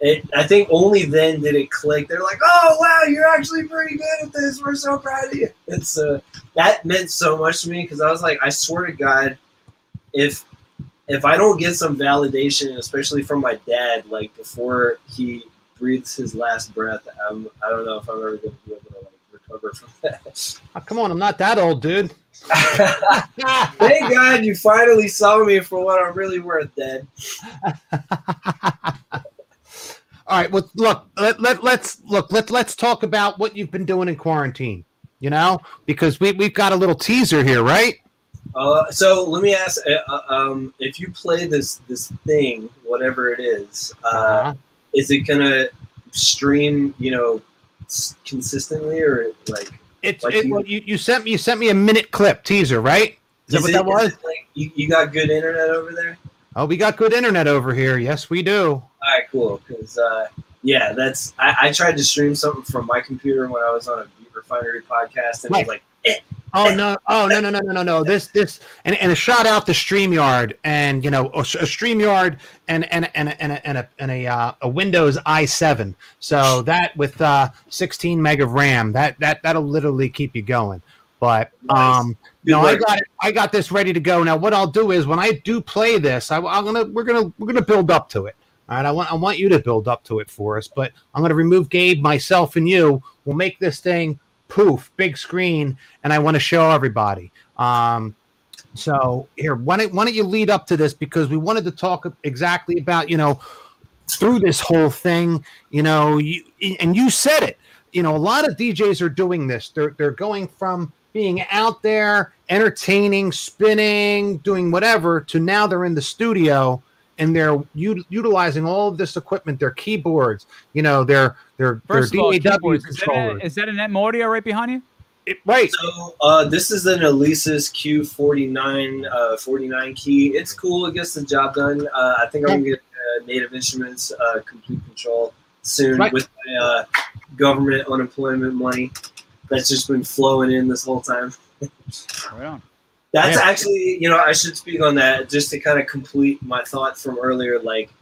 it, I think only then did it click. They're like, "Oh wow, you're actually pretty good at this. We're so proud of you." It's uh, that meant so much to me because I was like, I swear to God, if if I don't get some validation, especially from my dad, like before he breathes his last breath, I'm, I don't know if I'm ever going to be able to like recover from that. Oh, come on, I'm not that old, dude. Thank God you finally saw me for what I'm really worth, Dad. All right, well, look, let, let, let's look, let, let's talk about what you've been doing in quarantine, you know, because we, we've got a little teaser here, right? Uh, so let me ask, uh, um, if you play this, this thing, whatever it is, uh, uh-huh. is it going to stream, you know, s- consistently or like? It's, like it, you, you, you sent me, you sent me a minute clip teaser, right? Is, is that what it, that was? Like, you, you got good internet over there? Oh, we got good internet over here. Yes, we do. All right, cool. Because uh, yeah, that's I, I tried to stream something from my computer when I was on a Beat Refinery podcast, and right. I was like, eh, oh eh, no, oh eh, no, no, no, no, no, this, this, and, and a shout out to StreamYard, and you know, a, a StreamYard and and and and a and a, and a, uh, a Windows i seven. So that with uh, sixteen meg of RAM, that that that'll literally keep you going. But um, nice. no, I got it. I got this ready to go. Now, what I'll do is when I do play this, I, I'm gonna we're gonna we're gonna build up to it. All right, I want I want you to build up to it for us, but I'm going to remove Gabe, myself, and you. We'll make this thing poof, big screen, and I want to show everybody. Um, so here, why don't why don't you lead up to this, because we wanted to talk exactly about, you know, through this whole thing, you know, you, and you said it. You know, a lot of D Js are doing this. They're they're going from being out there, entertaining, spinning, doing whatever, to now they're in the studio. And they're u- utilizing all of this equipment, their keyboards, you know, their their, their D A W controllers. Is that an Atmos audio right behind you? It, right. So uh, this is an Elisa's Q forty-nine uh, forty-nine key. It's cool. It gets the job done. Uh, I think I'm going to get uh, Native Instruments uh, complete control soon right. with my uh, government unemployment money that's just been flowing in this whole time. Right on. That's yeah. actually, you know, I should speak on that just to kind of complete my thought from earlier. Like,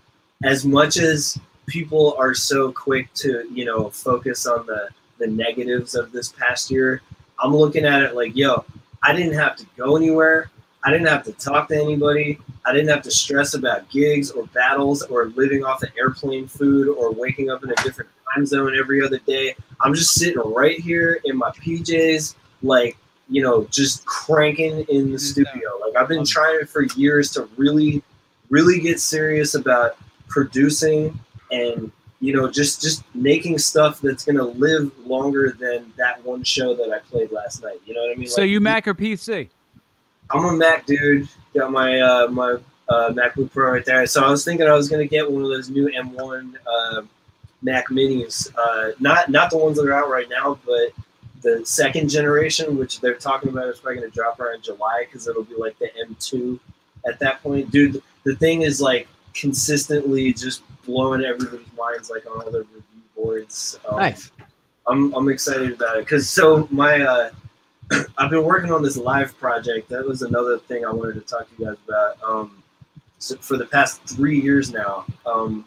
as much as people are so quick to, you know, focus on the, the negatives of this past year, I'm looking at it like, yo, I didn't have to go anywhere. I didn't have to talk to anybody. I didn't have to stress about gigs or battles or living off the airplane food or waking up in a different time zone every other day. I'm just sitting right here in my P Js, like, you know, just cranking in the studio. Like, I've been trying for years to really, really get serious about producing and, you know, just, just making stuff that's going to live longer than that one show that I played last night. You know what I mean? So like, you Mac or P C? I'm a Mac dude. Got my, uh, my uh, MacBook Pro right there. So I was thinking I was going to get one of those new M one uh, Mac minis. Uh, not, not the ones that are out right now, but the second generation, which they're talking about, is probably going to drop around July because it'll be like the M two at that point. Dude, the thing is like consistently just blowing everybody's minds, like on other review boards. Um, nice. I'm I'm excited about it because so my uh, I've been working on this live project. That was another thing I wanted to talk to you guys about. Um, so for the past three years now, um,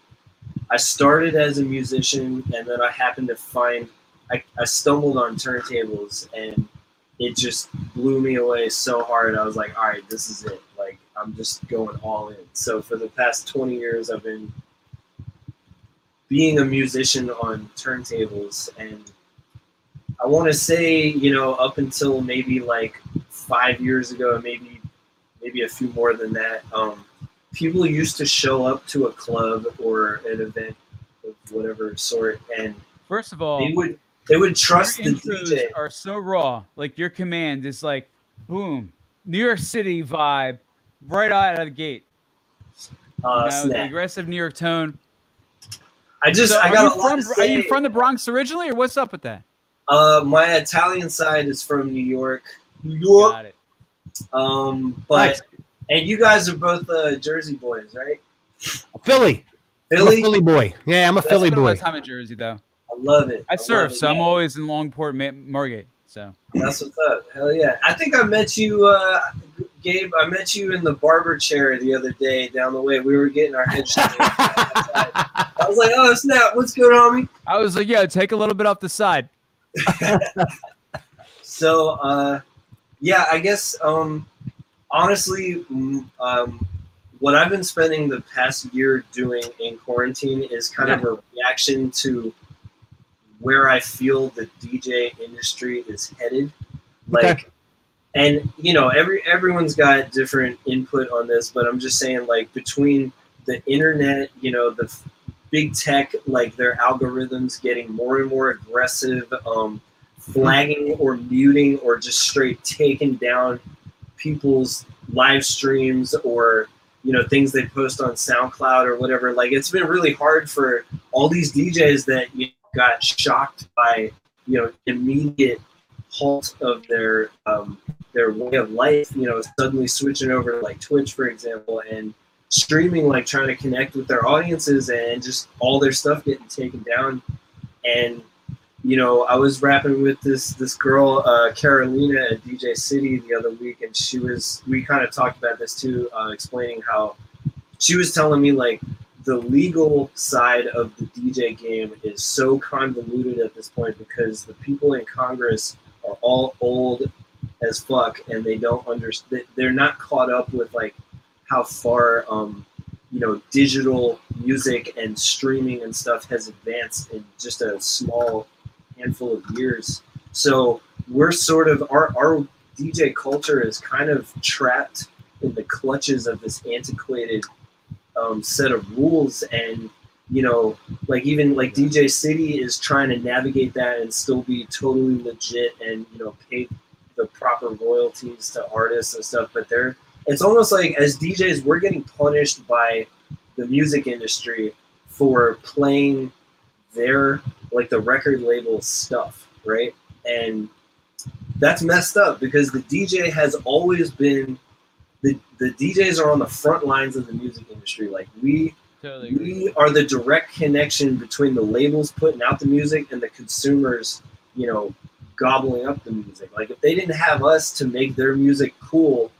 I started as a musician, and then I happened to find. I, I stumbled on turntables, and it just blew me away so hard. I was like, all right, this is it. Like, I'm just going all in. So for the past twenty years, I've been being a musician on turntables. And I want to say, you know, up until maybe like five years ago, maybe maybe a few more than that, um, people used to show up to a club or an event of whatever sort. And first of all, they would... They would trust the D J. Are so raw. Like, your command is like, boom, New York City vibe, right out of the gate. Uh, you know, the aggressive New York tone. I just, so I got a lot to say. Are you from the Bronx originally, or what's up with that? Uh, my Italian side is from New York. New York. Got it. Um, but nice. And you guys are both uh, Jersey boys, right? Philly. Philly. I'm a Philly boy. Yeah, I'm a That's Philly boy. That's my time in Jersey, though. I love it. I, I serve, so it, I'm always in Longport, Margate. So that's what's up. Hell yeah! I think I met you, uh, Gabe. I met you in the barber chair the other day down the way. We were getting our heads. I was like, "Oh snap! What's good, homie?" I was like, "Yo, take a little bit off the side." So, uh, yeah, I guess um, honestly, um, what I've been spending the past year doing in quarantine is kind yeah. of a reaction to where I feel the D J industry is headed. Like, okay. and you know, every, everyone's got different input on this, but I'm just saying, like, between the internet, you know, the f- big tech, like their algorithms getting more and more aggressive, um, flagging or muting or just straight taking down people's live streams or, you know, things they post on SoundCloud or whatever. Like, it's been really hard for all these D Js that, you know, got shocked by, you know, immediate halt of their um, their way of life, you know, suddenly switching over to like Twitch, for example, and streaming, like trying to connect with their audiences and just all their stuff getting taken down. And, you know, I was rapping with this this girl, uh, Carolina at D J City the other week, and she was, we kind of talked about this too, uh, explaining how she was telling me, like, the legal side of the D J game is so convoluted at this point because the people in Congress are all old as fuck and they don't understand, they're not caught up with like how far, um, you know, digital music and streaming and stuff has advanced in just a small handful of years. So we're sort of, our, our D J culture is kind of trapped in the clutches of this antiquated Um, set of rules, and you know, like even like D J City is trying to navigate that and still be totally legit and, you know, pay the proper royalties to artists and stuff. But they're, it's almost like as D Js we're getting punished by the music industry for playing their, like, the record label stuff, right? And that's messed up because the D J has always been. The, the D Js are on the front lines of the music industry. Like, we totally we are the direct connection between the labels putting out the music and the consumers, you know, gobbling up the music. Like, if they didn't have us to make their music cool,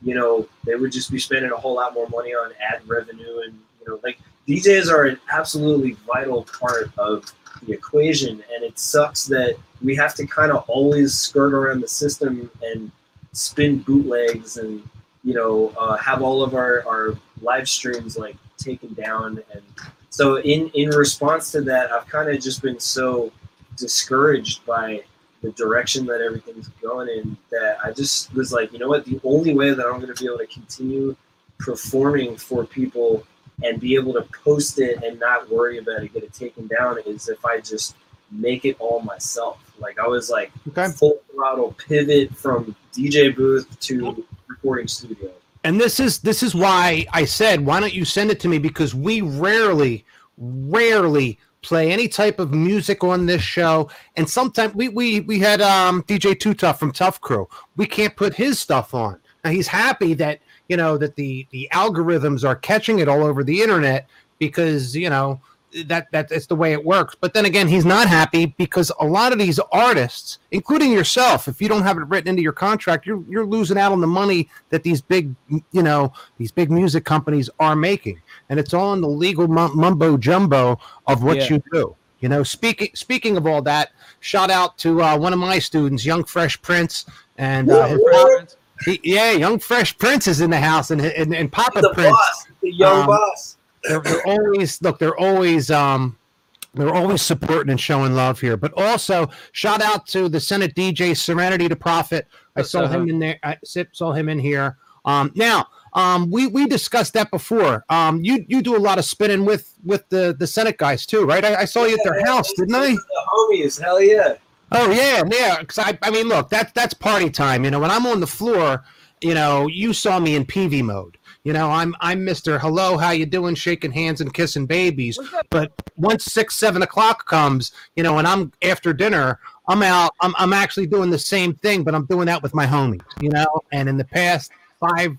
you know, they would just be spending a whole lot more money on ad revenue. And, you know, like, D Js are an absolutely vital part of the equation. And it sucks that we have to kind of always skirt around the system and spin bootlegs and, you know, uh, have all of our, our live streams like taken down. And so in, in response to that, I've kind of just been so discouraged by the direction that everything's going in that I just was like, you know what, the only way that I'm going to be able to continue performing for people and be able to post it and not worry about it, get it taken down, is if I just make it all myself. Like, I was like okay. full throttle pivot from D J booth to recording studio. And this is this is why I said, why don't you send it to me? Because we rarely, rarely play any type of music on this show. And sometimes we we we had um, D J Too Tough from Tough Crew. We can't put his stuff on. Now, he's happy that, you know, that the the algorithms are catching it all over the internet because, you know, that that's the way it works. But then again, he's not happy because a lot of these artists, including yourself, if you don't have it written into your contract, you're you're losing out on the money that these big, you know, these big music companies are making. And it's all in the legal mumbo jumbo of what yeah. you do. You know, speaking speaking of all that, shout out to uh, one of my students, Young Fresh Prince, and uh, his parents. He, yeah, Young Fresh Prince is in the house, and and, and Papa the Prince, boss, the young um, boss. They're, they're always look. They're always um, they're always supporting and showing love here. But also, shout out to the Senate D J Serenity to Profit. I saw uh-huh. him in there. I saw him in here. Um, now um, we we discussed that before. Um, you you do a lot of spinning with with the, the Senate guys too, right? I, I saw yeah, you at their house, didn't I? The homies, hell yeah. Oh yeah, yeah. Because I I mean, look, that's that's party time. You know, when I'm on the floor, you know, you saw me in P V mode. You know, I'm I'm Mister Hello, how you doing? Shaking hands and kissing babies. But once six, seven o'clock comes, you know, and I'm after dinner, I'm out. I'm I'm actually doing the same thing, but I'm doing that with my homies. You know, and in the past five,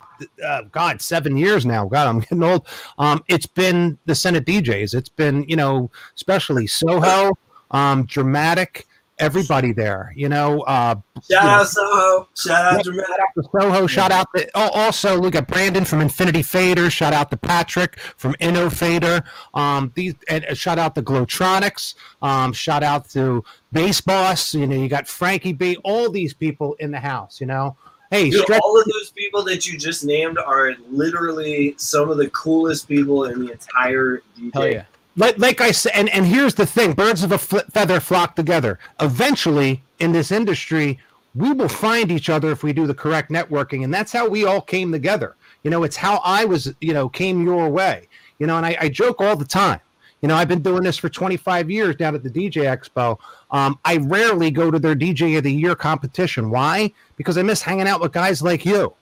uh, God, seven years now. God, I'm getting old. Um, it's been the Senate D Js. It's been, you know, especially Soho, um, Dramatic, everybody there, you know. Uh, shout you out know. Soho, shout out Dramatic. Shout out to Soho, yeah. Shout out to, oh, also look at Brandon from Infinity Fader, shout out to Patrick from InnoFader, um, these, and uh, shout out to Glowtronics, um, shout out to Bass Boss, you know, you got Frankie B, all these people in the house, you know. Hey, dude, stretch- all of those people that you just named are literally some of the coolest people in the entire D J. Hell yeah. Like, like I said, and, and here's the thing, birds of a f- feather flock together. Eventually, in this industry, we will find each other if we do the correct networking, and that's how we all came together. You know, it's how I was, you know, came your way. You know, and I, I joke all the time. You know, I've been doing this for twenty-five years down at the D J Expo. Um, I rarely go to their D J of the Year competition. Why? Because I miss hanging out with guys like you.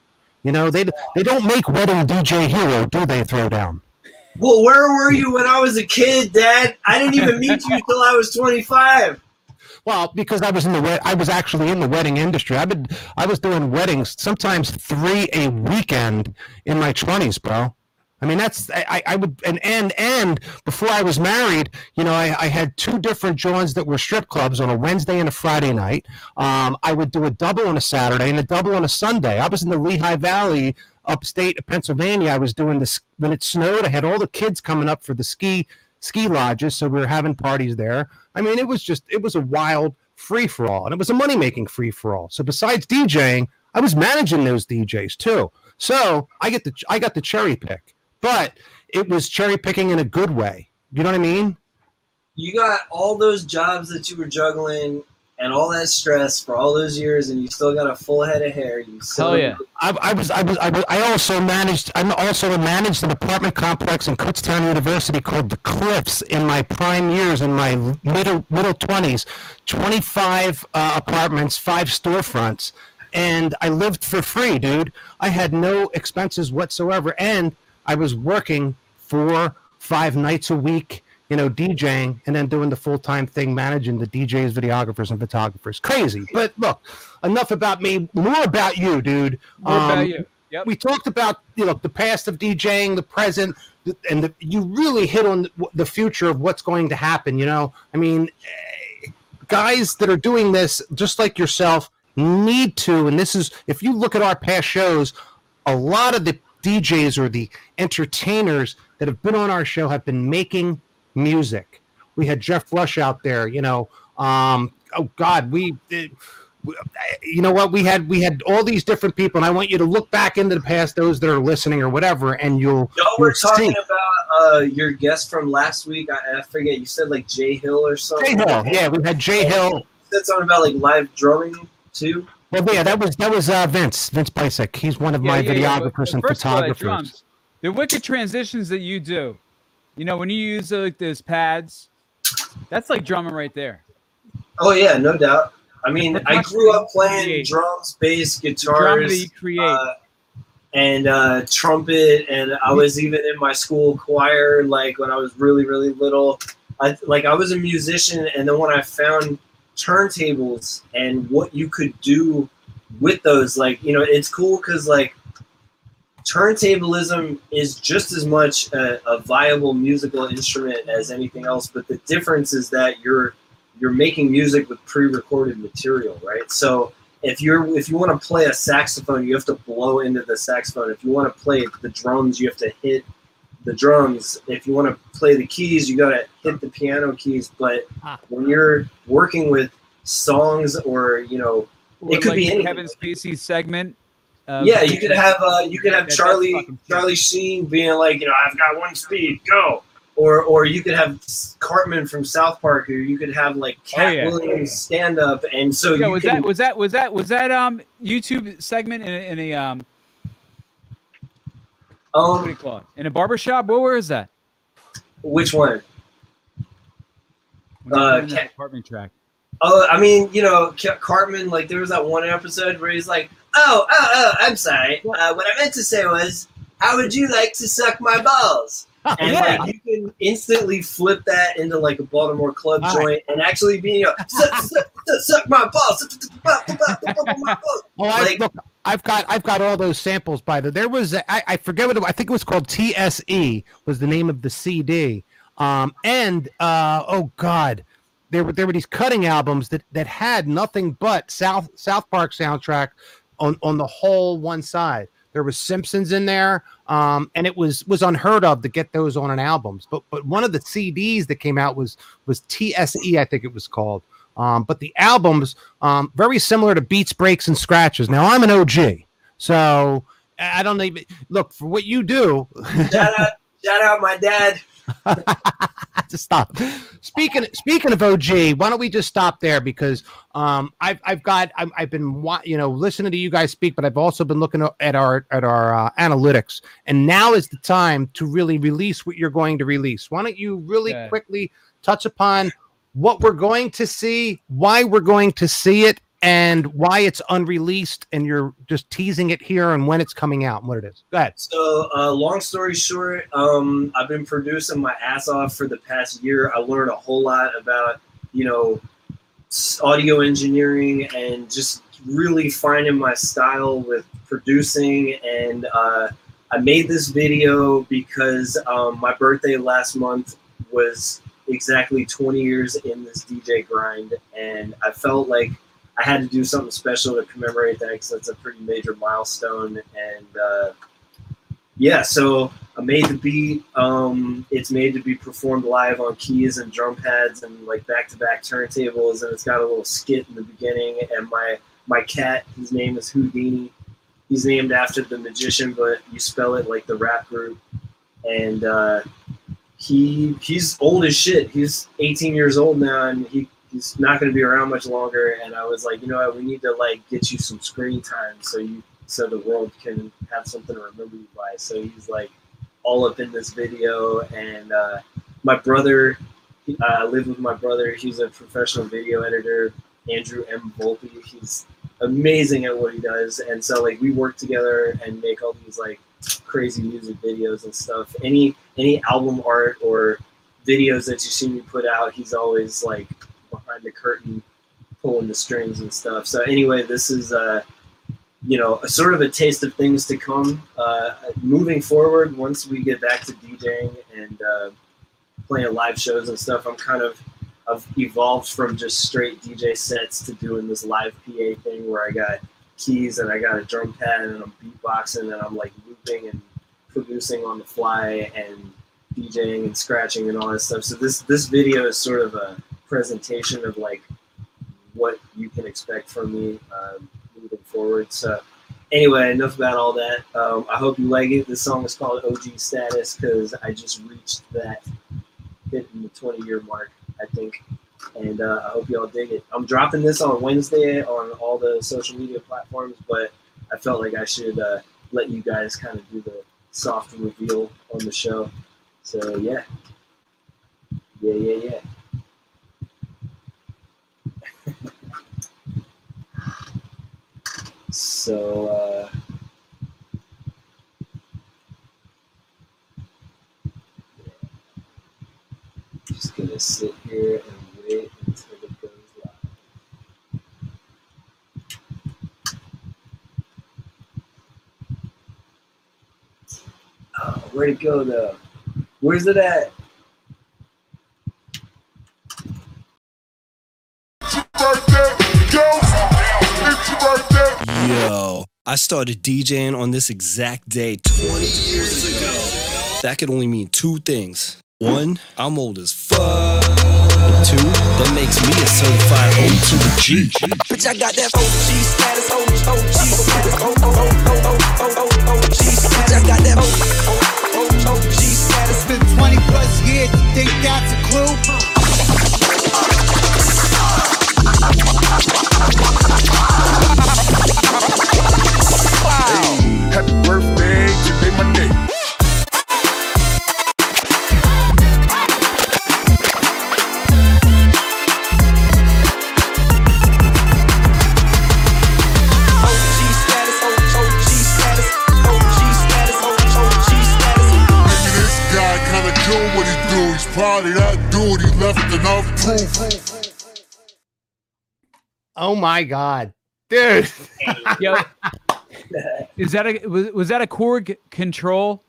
You know, they they don't make wedding D J hero, do they, Throwdown? Well, where were you when I was a kid, Dad? I didn't even meet you until I was twenty-five. Well, because I was in the I was actually in the wedding industry. I've been I was doing weddings sometimes three a weekend in my twenties, bro. I mean, that's I, I would and, and and before I was married, you know, I, I had two different joints that were strip clubs on a Wednesday and a Friday night. Um, I would do a double on a Saturday and a double on a Sunday. I was in the Lehigh Valley, upstate of Pennsylvania. I was doing this when it snowed. I had all the kids coming up for the ski ski lodges, so we were having parties there. I mean, it was just it was a wild free for all, and it was a money making free for all. So besides DJing, I was managing those D Js too. So I get the I got the cherry pick. But it was cherry picking in a good way. You know what I mean? You got all those jobs that you were juggling and all that stress for all those years, and you still got a full head of hair. You still- Hell yeah! I, I was, I was, I was, I also managed. I also managed an apartment complex in Kutztown University called The Cliffs in my prime years, in my middle middle twenties. twenty-five uh, apartments, five storefronts, and I lived for free, dude. I had no expenses whatsoever, and I was working four, five nights a week, you know, DJing, and then doing the full-time thing, managing the D Js, videographers, and photographers. Crazy. But look, enough about me. More about you, dude. More um, about you. Yep. We talked about, you know, the past of DJing, the present, and the, you really hit on the future of what's going to happen, you know. I mean, guys that are doing this, just like yourself, need to, and this is, if you look at our past shows, a lot of the D Js or the entertainers that have been on our show have been making music. We had Jeff Rush out there, you know. Um, oh God, we, it, we, you know what? We had we had all these different people, and I want you to look back into the past, those that are listening or whatever, and you'll. Y'all were talking about uh, your guest from last week. I, I forget. You said like Jay Hill or something. Jay Hill, yeah. We had Jay Hill. That's on about like live drumming too. Well, yeah, that was that was uh, Vince Vince Picek. He's one of yeah, my yeah, videographers yeah. and First photographers. Of all, drums, the wicked transitions that you do, you know, when you use uh, like those pads, that's like drumming right there. Oh yeah, no doubt. I mean, I grew up playing create. drums, bass, guitars, uh, and uh, trumpet, and I was even in my school choir. Like when I was really really little, I, like I was a musician, and then when I found turntables and what you could do with those, like, you know, it's cool because like turntablism is just as much a, a viable musical instrument as anything else, but the difference is that you're you're making music with pre-recorded material, right? So if you're if you want to play a saxophone, you have to blow into the saxophone. If you want to play the drums, you have to hit the drums. If you want to play the keys, you got to hit the piano keys. But when you're working with songs, or you know, or it could like be anything. Kevin Spacey segment. Um, yeah, you could have uh, you could have that, Charlie Charlie Sheen being like, you know, I've got one speed, go. Or or you could have Cartman from South Park, or you could have like Cat oh, yeah. Williams stand up. And so yeah, you was can, that was that was that was that um YouTube segment in a, in a um. Um, what do you call it? In a barbershop? Well, where is that? Which one? Uh, Cat- Cartman track. Oh, I mean, you know, Cartman, like, there was that one episode where he's like, oh, oh, oh, I'm sorry. Uh, what I meant to say was, how would you like to suck my balls? And yeah. like, you can instantly flip that into like a Baltimore club All joint right. and actually be, you know, suck, suck, suck my balls. Well, like, I, look, I've got I've got all those samples by the. There was a, I, I forget what it, I think it was called T S E was the name of the C D. Um, and uh, oh God, there were there were these cutting albums that that had nothing but South South Park soundtrack on on the whole one side. There was Simpsons in there, um, and it was was unheard of to get those on an album. But but one of the C Ds that came out was was T S E, I think it was called. Um, but the albums, um, very similar to Beats, Breaks, and Scratches. Now, I'm an O G, so I don't even look for what you do. Shout out, shout out my dad. Just stop. Speaking speaking of O G, why don't we just stop there, because um, I've I've got I've, I've been you know listening to you guys speak, but I've also been looking at our at our uh, analytics, and now is the time to really release what you're going to release. Why don't you really okay. quickly touch upon what we're going to see, why we're going to see it, and why it's unreleased, and you're just teasing it here, and when it's coming out and what it is. Go ahead. So uh, long story short, um, I've been producing my ass off for the past year. I learned a whole lot about, you know, audio engineering and just really finding my style with producing. And uh, I made this video because um, my birthday last month was exactly twenty years in this D J grind, and I felt like I had to do something special to commemorate that, because that's a pretty major milestone. And uh, yeah, so I made the beat. Um, it's made to be performed live on keys and drum pads and like back-to-back turntables, and it's got a little skit in the beginning. And my my cat, his name is Houdini. He's named after the magician, but you spell it like the rap group. And uh, he he's old as shit. He's eighteen years old now, and he. He's not going to be around much longer, and I was like, you know what, we need to like get you some screen time so you so the world can have something to remember you by. So he's like all up in this video, and uh, my brother, I uh, live with my brother. He's a professional video editor, Andrew M. Volpe. He's amazing at what he does, and so like we work together and make all these like crazy music videos and stuff. Any any album art or videos that you see me put out, he's always like behind the curtain pulling the strings and stuff. So anyway, this is uh you know a sort of a taste of things to come uh moving forward. Once we get back to DJing and uh playing live shows and stuff, I'm kind of I've evolved from just straight D J sets to doing this live P A thing where I got keys and I got a drum pad and I'm beatboxing and I'm like looping and producing on the fly and DJing and scratching and all that stuff. So this this video is sort of a presentation of like what you can expect from me um, moving forward. So anyway, enough about all that. Um, I hope you like it. This song is called O G Status because I just reached that hitting the twenty year mark, I think. And uh, I hope y'all dig it. I'm dropping this on Wednesday on all the social media platforms, but I felt like I should uh, let you guys kind of do the soft reveal on the show. So yeah, yeah, yeah, yeah. So, uh, I'm just gonna sit here and wait until it goes live. Oh, where'd it go though? Where's it at? Yo, I started DJing on this exact day twenty years ago. That could only mean two things. One, I'm old as fuck. And two, that makes me a certified O G. Bitch, I got that O G status, O G status, O G status. I got that O G status. It's been twenty plus years, you think that's a clue? Happy birthday, today my day. This guy kinda do what he do. He's probably not do what he left enough proof. Oh my God, dude. Is that a was, was that a Korg control?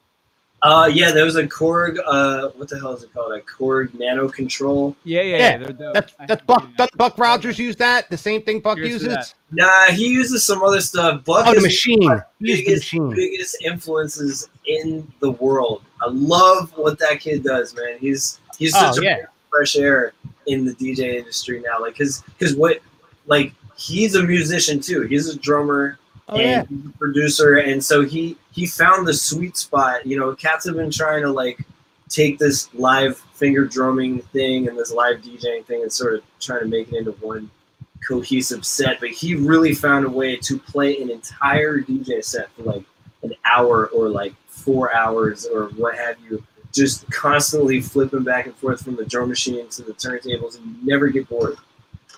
Uh, yeah, there was a Korg. Uh, what the hell is it called? A Korg Nano Control. Yeah, yeah, yeah. yeah that's that's Buck. That. Buck Rogers used that. The same thing Buck Here's uses. Nah, he uses some other stuff. Buck oh, is the machine. One of the biggest, the machine. biggest influences in the world. I love what that kid does, man. He's he's such oh, a yeah. fresh air in the D J industry now. Like, cause, cause what, like he's a musician too. He's a drummer. Oh, and yeah. producer, and so he he found the sweet spot. You know, cats have been trying to like take this live finger drumming thing and this live DJing thing and sort of trying to make it into one cohesive set, but he really found a way to play an entire D J set for like an hour or like four hours or what have you, just constantly flipping back and forth from the drum machine to the turntables, and you never get bored.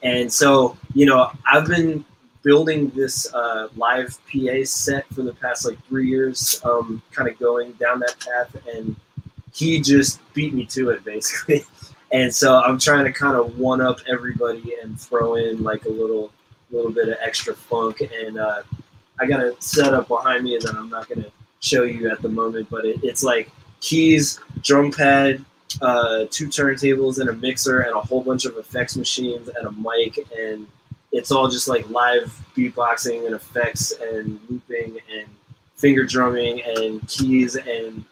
And so, you know, I've been building this uh, live P A set for the past like three years, um, kind of going down that path, and he just beat me to it basically. And so I'm trying to kind of one up everybody and throw in like a little, little bit of extra funk. And uh, I got a setup behind me that I'm not going to show you at the moment, but it, it's like keys, drum pad, uh, two turntables, and a mixer, and a whole bunch of effects machines, and a mic, and it's all just like live beatboxing and effects and looping and finger drumming and keys and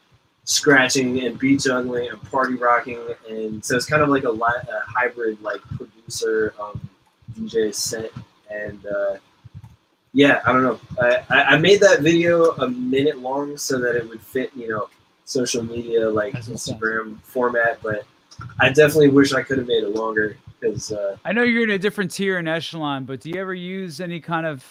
scratching and beat juggling and party rocking. And so it's kind of like a, li- a hybrid like producer um, D J set. And uh, yeah, I don't know. I, I made that video a minute long so that it would fit, you know, social media like Instagram format, but I definitely wish I could have made it longer. Uh, I know you're in a different tier and echelon, but do you ever use any kind of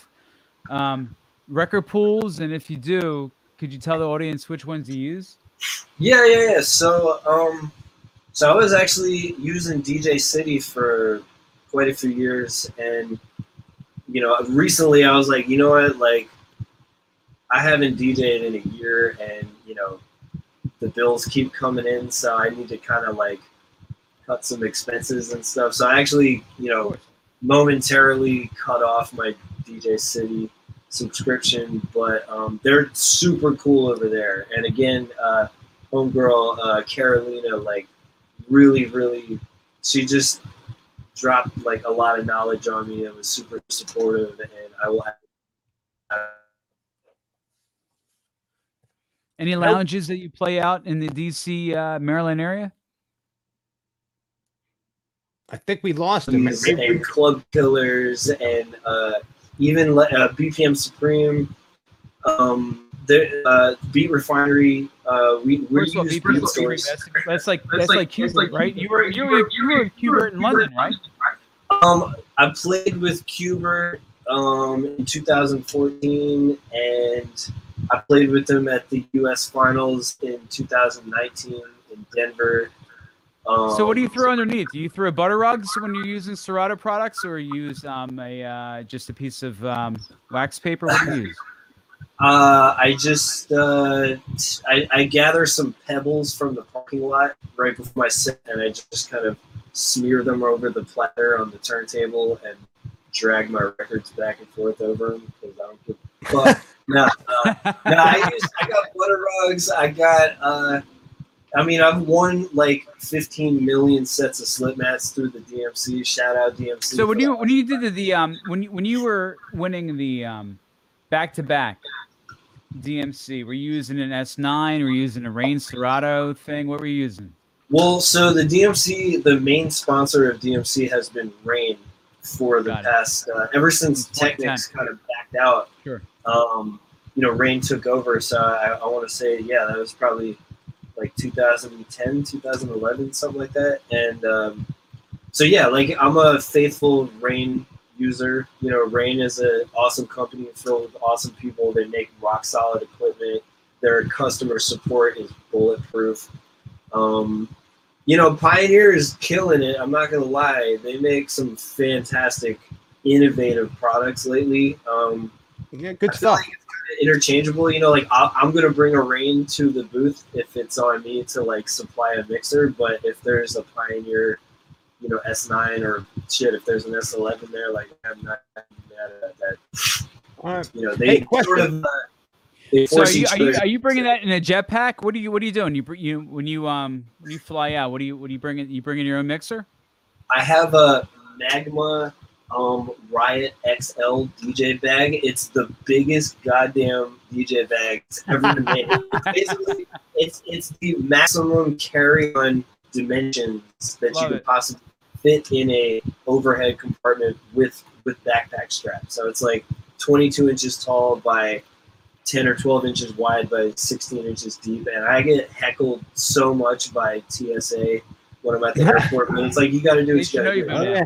um, record pools? And if you do, could you tell the audience which ones you use? Yeah, yeah, yeah. So, um, so I was actually using D J City for quite a few years, and you know, recently I was like, you know what, like I haven't DJed in a year, and you know, the bills keep coming in, so I need to kind of like cut some expenses and stuff. So I actually, you know, momentarily cut off my D J City subscription, but um, they're super cool over there. And again, uh, homegirl uh, Carolina, like really, really, she just dropped like a lot of knowledge on me and was super supportive. And I will have uh, any lounges that you play out in the D C, uh, Maryland area? I think we lost him. And Club Killers and uh, even uh, B P M Supreme, um, the uh, Beat Refinery. Uh, we we're all, B P M Supreme, that's, that's like that's, that's like Cuba, like, right? You were you were you were Cuba in London, right? Um, I played with Cuba um, in two thousand fourteen, and I played with them at the U S Finals in two thousand nineteen in Denver. Um, so what do you throw underneath? Do you throw butter rugs when you're using Serato products, or you use um, a uh, just a piece of um, wax paper? What do you use? Uh, I just uh, I, I gather some pebbles from the parking lot right before my set, and I just kind of smear them over the platter on the turntable and drag my records back and forth over them because I don't give a fuck. No, uh, no, I use I got butter rugs. I got. Uh, I mean, I've won like fifteen million sets of slip mats through the D M C. Shout out D M C. So when you when you did the, the um when you, when you were winning the um back to back D M C, were you using an S nine? Were you using a Rane Serato thing? What were you using? Well, so the D M C, the main sponsor of D M C has been Rane for the Got past uh, ever since Technics kind of backed out. Sure. Um, you know, Rane took over, so I, I want to say yeah, that was probably like two thousand ten, two thousand eleven, something like that. And um, so, yeah, like I'm a faithful Rane user. You know, Rane is an awesome company filled with awesome people. They make rock solid equipment. Their customer support is bulletproof. Um, you know, Pioneer is killing it. I'm not going to lie. They make some fantastic, innovative products lately. Um, yeah, good I stuff. Interchangeable, you know, like I'll, I'm gonna bring a Rane to the booth if it's on me to like supply a mixer, but if there's a Pioneer, you know, S nine or shit, if there's an S eleven there, like I'm not mad at that. All right. You know, they hey, sort of uh, So are you, are you are you bringing that in a jetpack? What are you what are you doing? You you when you um when you fly out, what do you what do you bring in? You bring in your own mixer? I have a Magma um Riot X L D J bag. It's the biggest goddamn D J bag ever made. Basically, it's it's the maximum carry-on dimensions that Love you can it. possibly fit in a overhead compartment with with backpack strap. So it's like twenty-two inches tall by ten or twelve inches wide by sixteen inches deep, and I get heckled so much by T S A when I'm at the airport. And it's like, you got to do what you got to do. Oh, yeah.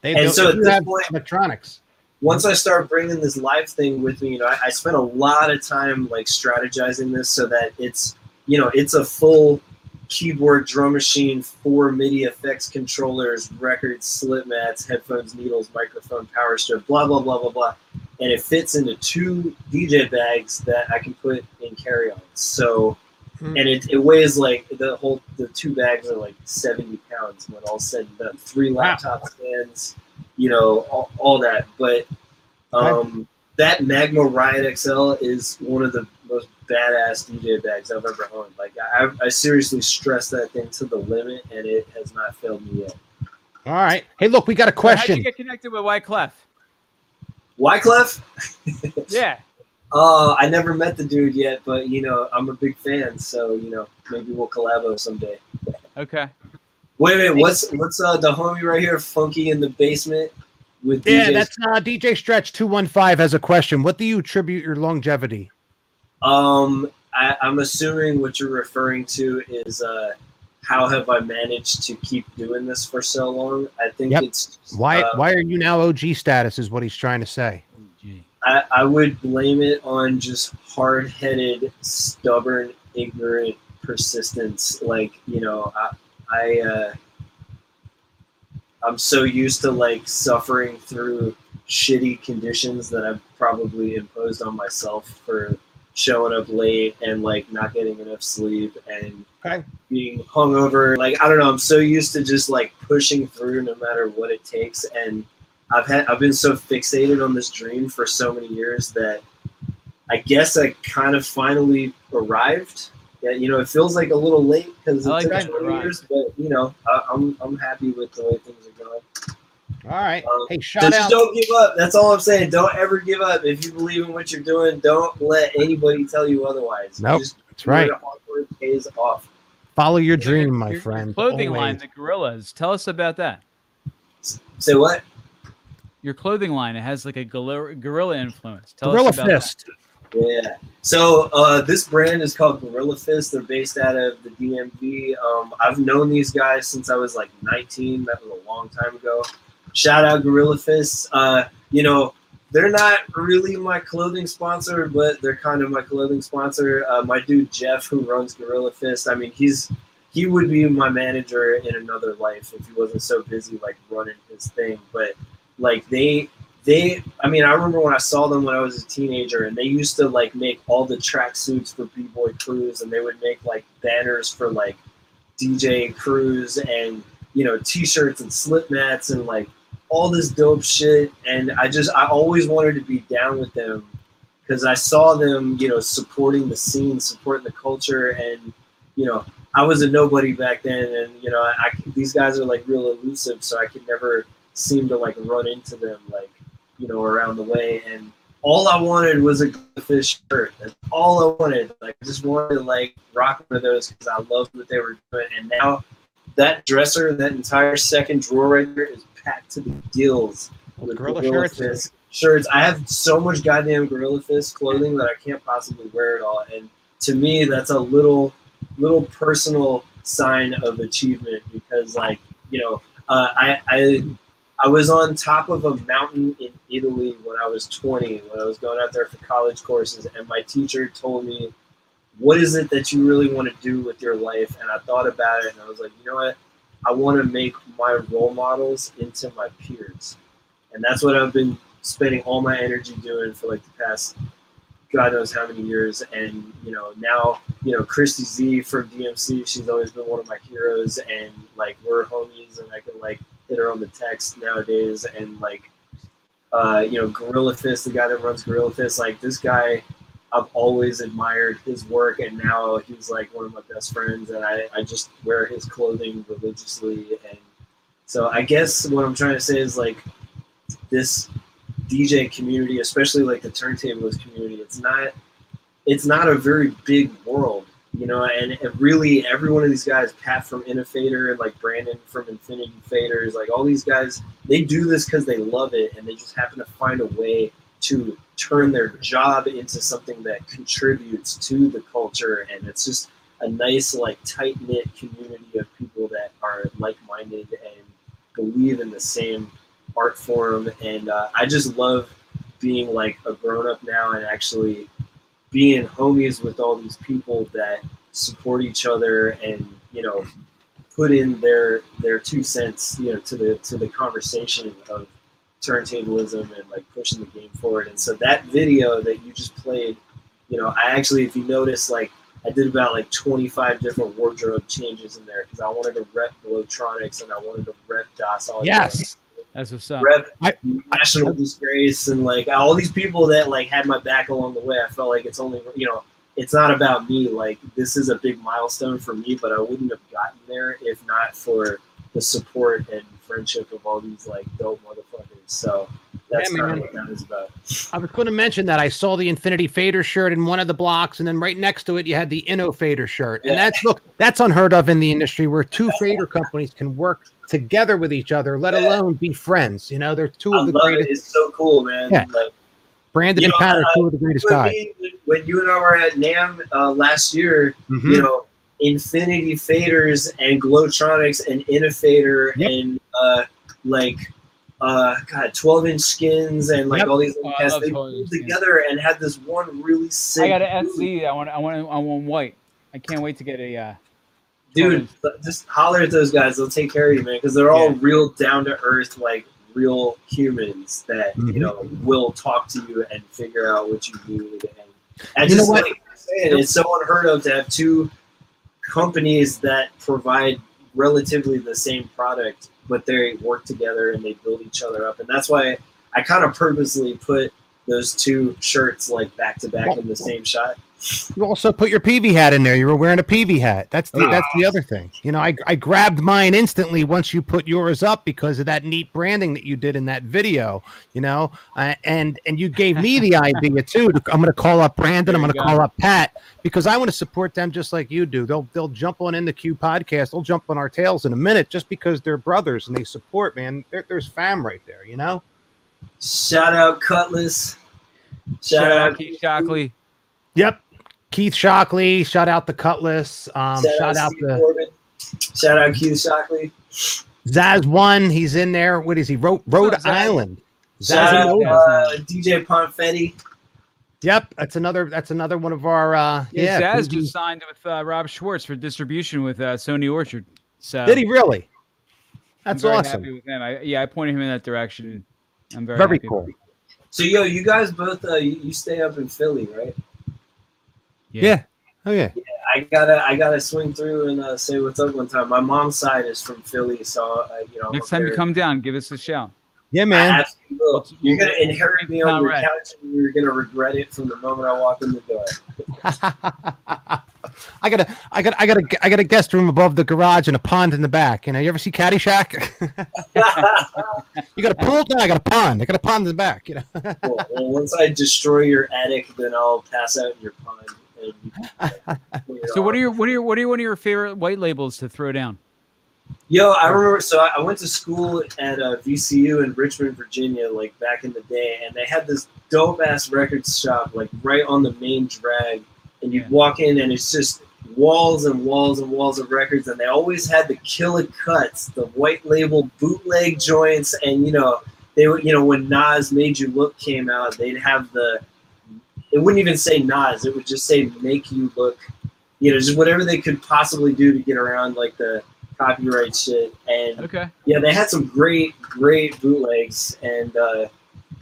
They and so at this point, electronics. Once I start bringing this live thing with me, you know, I, I spent a lot of time like strategizing this so that it's, you know, it's a full keyboard, drum machine, four MIDI effects controllers, records, slip mats, headphones, needles, microphone, power strip, blah blah blah blah blah. And it fits into two D J bags that I can put in carry-ons. So, mm. and it, it weighs like the whole, the two bags are like seventy pounds when all said and done. Three laptop wow. stands, you know, all, all that. But um, that Magma Riot X L is one of the most badass D J bags I've ever owned. Like, I, I seriously stress that thing to the limit, and it has not failed me yet. All right. Hey, look, we got a question. How'd you get connected with Wyclef? Wyclef? Yeah. Uh, I never met the dude yet, but, you know, I'm a big fan, so, you know, maybe we'll collabo someday. Okay. Wait a minute, what's, what's uh, the homie right here, Funky in the Basement? With yeah, D Js? That's uh, D J Stretch two one five has a question. What do you attribute your longevity? Um, I, I'm assuming what you're referring to is uh, how have I managed to keep doing this for so long? I think yep. it's... Why um, Why are you now O G status is what he's trying to say. I, I would blame it on just hard-headed, stubborn, ignorant persistence. Like, you know, I, I, uh, I'm so used to, like, suffering through shitty conditions that I've probably imposed on myself for showing up late and, like, not getting enough sleep and okay. being hungover. Like, I don't know. I'm so used to just, like, pushing through no matter what it takes. And I've had I've been so fixated on this dream for so many years that I guess I kind of finally arrived. Yeah, you know, it feels like a little late because it's been twenty years, but, you know, I, I'm I'm happy with the way things are going. All right. Um, hey, shout just out. Don't give up. That's all I'm saying. Don't ever give up. If you believe in what you're doing, don't let anybody tell you otherwise. Nope, just that's right. Awkward pays off. Follow your dream, yeah, my your, friend. Your clothing Always. Lines at Gorillas. Tell us about that. Say what? Your clothing line. It has like a gorilla, gorilla influence. Tell Gorilla us about Fist. That. Yeah. So uh, this brand is called Gorilla Fist. They're based out of the D M V. Um, I've known these guys since I was like nineteen. That was a long time ago. Shout out Gorilla Fist. Uh, you know, they're not really my clothing sponsor, but they're kind of my clothing sponsor. Uh, my dude Jeff, who runs Gorilla Fist, I mean, he's he would be my manager in another life if he wasn't so busy like running his thing. But like they, they, I mean, I remember when I saw them when I was a teenager, and they used to like make all the tracksuits for B-boy crews, and they would make like banners for like D J crews, and you know, T-shirts and slip mats and like all this dope shit. And I just, I always wanted to be down with them because I saw them, you know, supporting the scene, supporting the culture. And, you know, I was a nobody back then. And, you know, I, I these guys are like real elusive. So I could never seem to like run into them, like, you know, around the way. And all I wanted was a fish shirt. That's all I wanted. Like, I just wanted to like rock one of those because I loved what they were doing. And now that dresser, that entire second drawer right there is packed to the gills with Gorilla, Gorilla shirts. Fist shirts. I have so much goddamn Gorilla Fist clothing that I can't possibly wear it all. And to me, that's a little, little personal sign of achievement because, like, you know, uh, I, I, I was on top of a mountain in Italy when I was twenty, when I was going out there for college courses, and my teacher told me, what is it that you really want to do with your life? And I thought about it, and I was like, you know what? I want to make my role models into my peers. And that's what I've been spending all my energy doing for like the past God knows how many years. And, you know, now, you know, Christy Z from D M C, she's always been one of my heroes. And, like, we're homies, and I can, like, hit her on the text nowadays. And, like, uh, you know, Gorilla Fist, the guy that runs Gorilla Fist, like, this guy... I've always admired his work, and now he's like one of my best friends, and I, I just wear his clothing religiously. And so I guess what I'm trying to say is, like, this D J community, especially like the turntablist community, it's not it's not a very big world, you know, and, and really every one of these guys, Pat from InnoFader, like Brandon from Infinity Fader, is like all these guys, they do this because they love it, and they just happen to find a way to turn their job into something that contributes to the culture. And it's just a nice, like, tight-knit community of people that are like-minded and believe in the same art form. And uh, I just love being, like, a grown-up now and actually being homies with all these people that support each other and, you know, put in their their two cents, you know, to the to the conversation of turntablism and, like, pushing the game forward. And so that video that you just played, you know, I actually, if you notice, like, I did about like twenty-five different wardrobe changes in there because I wanted to rep Glowtronics and I wanted to rep DOS. All yes, that's what's up. Rep I, National I, Disgrace and, like, all these people that, like, had my back along the way. I felt like it's only, you know, it's not about me. Like, this is a big milestone for me, but I wouldn't have gotten there if not for the support and friendship of all these, like, dope motherfuckers. So that's yeah, kind of what that is about. I was going to mention that I saw the Infinity Fader shirt in one of the blocks, and then right next to it you had the InnoFader shirt. Yeah. And that's look, that's unheard of in the industry, where two fader companies can work together with each other, let yeah. alone be friends. You know, they're two of I the love greatest. It. It's so cool, man. Yeah. Like, Brandon and Pat are two of the greatest guys. Me, when you and I were at NAMM uh, last year, mm-hmm. you know, Infinity Faders and Glowtronics and InnoFader yep. and uh, like uh, God, twelve inch skins and like yep. all these oh, guys, they pulled together skins. And had this one really sick. I got an S Z. I want. I want. I want white. I can't wait to get a. Uh, Dude, just holler at those guys. They'll take care of you, man, because they're all yeah. real down to earth, like real humans that mm-hmm. you know will talk to you and figure out what you need. And, and you just know what? Like I'm saying, it's so unheard of to have two companies that provide relatively the same product, but they work together and they build each other up. And that's why I kind of purposely put those two shirts like back to back in the same shot. You also put your P V hat in there. You were wearing a P V hat. That's the, oh. that's the other thing. You know, I, I grabbed mine instantly once you put yours up because of that neat branding that you did in that video, you know, uh, and, and you gave me the idea too. To, I'm going to call up Brandon. I'm going to go. call up Pat because I want to support them just like you do. They'll, they'll jump on In The Q Podcast. They'll jump on our tails in a minute just because they're brothers and they support, man. There, there's fam right there, you know? Shout out Cutlass. Shout, Shout out Keith Shockley. Yep. Keith Shockley, shout out the Cutlass. Um, shout, shout out, out the Corbin. Shout out Keith Shockley. Zaz One, he's in there. What is he? Rhode, Rhode oh, Island. Shout Zaz out uh, D J Ponfetti. Yep, that's another. That's another one of our. Uh, yeah, yeah, Zaz P G. Just signed with uh, Rob Schwartz for distribution with uh, Sony Orchard. So did he really? That's I'm very awesome. Happy with him. I, yeah, I pointed him in that direction. I'm very very happy cool. So yo, you guys both uh, you, you stay up in Philly, right? Yeah. yeah. Oh yeah. yeah. I gotta, I gotta swing through and uh, say what's up one time. My mom's side is from Philly, so uh, you know. Next time there. You come down, give us a shout. Yeah, man. You you're gonna inherit me on your right. couch, and you're gonna regret it from the moment I walk in the door. I got a, I got, I got a, I got a guest room above the garage and a pond in the back. You know, you ever see Caddyshack? You got a pool? No, I got a pond. I got a pond in the back. You know. Cool. Well, once I destroy your attic, then I'll pass out in your pond. So what are your what are your what are one of your favorite white labels to throw down? Yo, I remember. So I went to school at uh, V C U in Richmond, Virginia, like back in the day, and they had this dope ass record shop, like right on the main drag, and you yeah. walk in, and it's just walls and walls and walls of records, and they always had the killer cuts, the white label bootleg joints, and you know they were, you know, when Nas Made You Look came out, they'd have the. It wouldn't even say Nas. It would just say make you look, you know, just whatever they could possibly do to get around like the copyright shit. And okay. yeah, they had some great, great bootlegs. And, uh,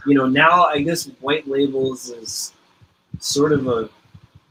you know, now I guess white labels is sort of a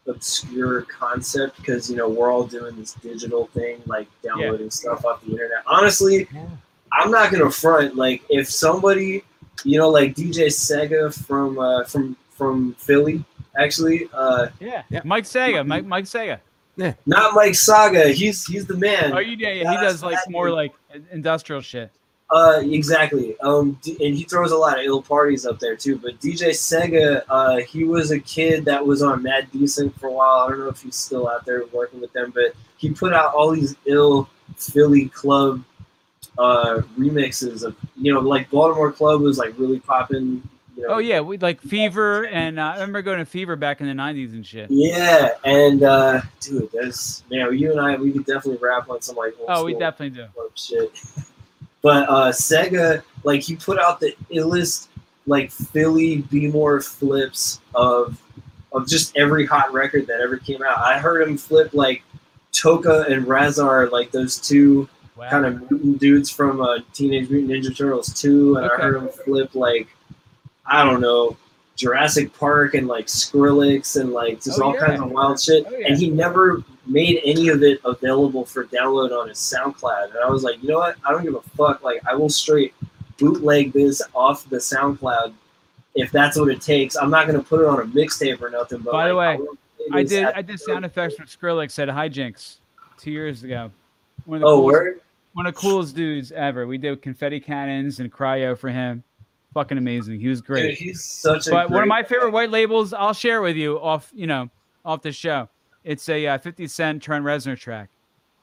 obscure concept because, you know, we're all doing this digital thing, like downloading yeah. stuff off the internet. Honestly, yeah. I'm not going to front. Like if somebody, you know, like D J Sega from, uh, from, from Philly actually. Uh, yeah. yeah, Mike Sega, Mike Mike Sega. Yeah. Not Mike Saga. He's he's the man. Oh, you yeah, yeah. He does like more like industrial shit. Uh, exactly. Um, and he throws a lot of ill parties up there too. But D J Sega, uh, he was a kid that was on Mad Decent for a while. I don't know if he's still out there working with them, but he put out all these ill Philly club uh, remixes of, you know, like Baltimore Club was like really popping. You know, oh yeah, we like Fever, and uh, I remember going to Fever back in the nineties and shit. Yeah, and uh, dude, that's man, you and I, we could definitely rap on some like old oh, we definitely do shit. But uh, Sega, like, he put out the illest, like, Philly B-more flips of of just every hot record that ever came out. I heard him flip, like, Toka and Razar, like, those two wow. kind of mutant dudes from uh, Teenage Mutant Ninja Turtles two. And okay. I heard him flip, like, I don't know, Jurassic Park and, like, Skrillex and, like, just oh, all yeah. kinds of wild shit. Oh, yeah. And he never made any of it available for download on his SoundCloud. And I was like, you know what? I don't give a fuck. Like, I will straight bootleg this off the SoundCloud if that's what it takes. I'm not going to put it on a mixtape or nothing. But By the like, way, I, I did I did sound effects with Skrillex at Hijinks two years ago. One of the oh, coolest, word? One of the coolest dudes ever. We did confetti cannons and cryo for him. Fucking amazing. He was great. Dude, he's such a But great one of my favorite white labels I'll share with you off, you know, off the show. It's a uh, fifty cent Trent Reznor track.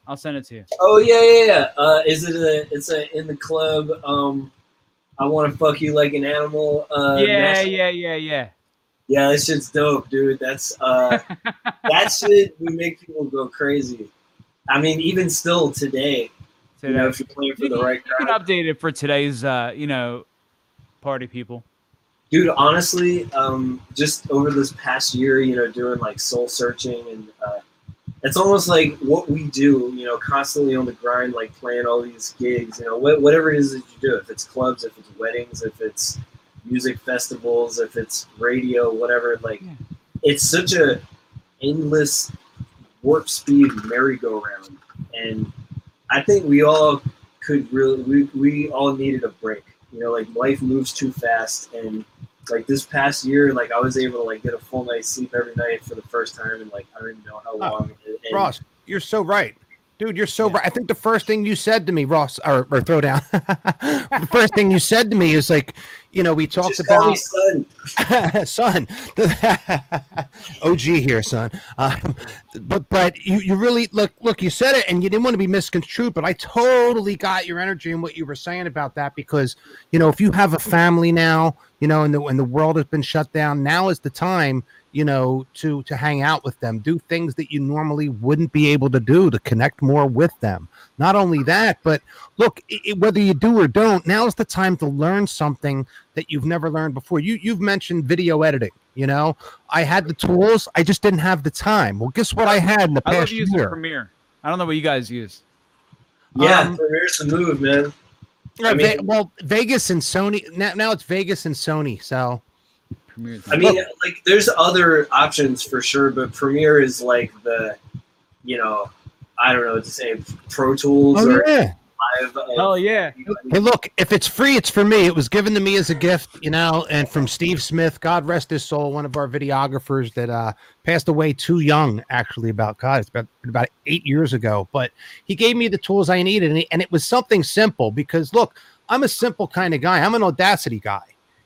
I'll send it to you. Oh yeah, yeah, yeah. Uh, is it a? It's a in the club. Um, I want to fuck you like an animal. Uh, yeah, national- yeah, yeah, yeah. Yeah, that shit's dope, dude. That's uh, that shit. We make people go crazy. I mean, even still today, today. You know, if you play for you, the right crowd. You can update it for today's, uh, you know, party people. Dude, honestly, um, just over this past year, you know, doing like soul searching, and uh, it's almost like what we do, you know, constantly on the grind, like playing all these gigs, you know, wh- whatever it is that you do, if it's clubs, if it's weddings, if it's music festivals, if it's radio, whatever, like yeah. it's such a endless warp speed merry-go-round, and I think we all could really, we, we all needed a break. You know, like life moves too fast, and like this past year, like I was able to like get a full night's sleep every night for the first time, and like I don't even know how long. Oh, and, Ross, you're so right, dude. You're so yeah. right. I think the first thing you said to me, Ross, or, or Throwdown, the first thing you said to me is like, you know, we talked Just about son, son, O G here, son. Um, but but you, you really look look. You said it, and you didn't want to be misconstrued. But I totally got your energy and what you were saying about that, because you know, if you have a family now, you know, and the and the world has been shut down, now is the time, you know, to to hang out with them, do things that you normally wouldn't be able to do, to connect more with them. Not only that, but look, it, whether you do or don't, now is the time to learn something that you've never learned before. You, you've mentioned video editing. You know, I had the tools, I just didn't have the time. Well, guess what I had in the past I love using year? Premiere. I don't know what you guys use. Yeah, um, Premiere's the move, man. I mean, well, Vegas and Sony. Now, now it's Vegas and Sony. So, Premiere. I mean, look, like, there's other options for sure, but Premiere is like the, you know, I don't know what to say, Pro Tools oh, or yeah. Live. Uh, oh, yeah. You know, I mean, hey, look, if it's free, it's for me. It was given to me as a gift, you know, and from Steve Smith, God rest his soul, one of our videographers that uh, passed away too young, actually, about, God, it's about, about eight years ago. But he gave me the tools I needed, and, he, and it was something simple because, look, I'm a simple kind of guy. I'm an Audacity guy.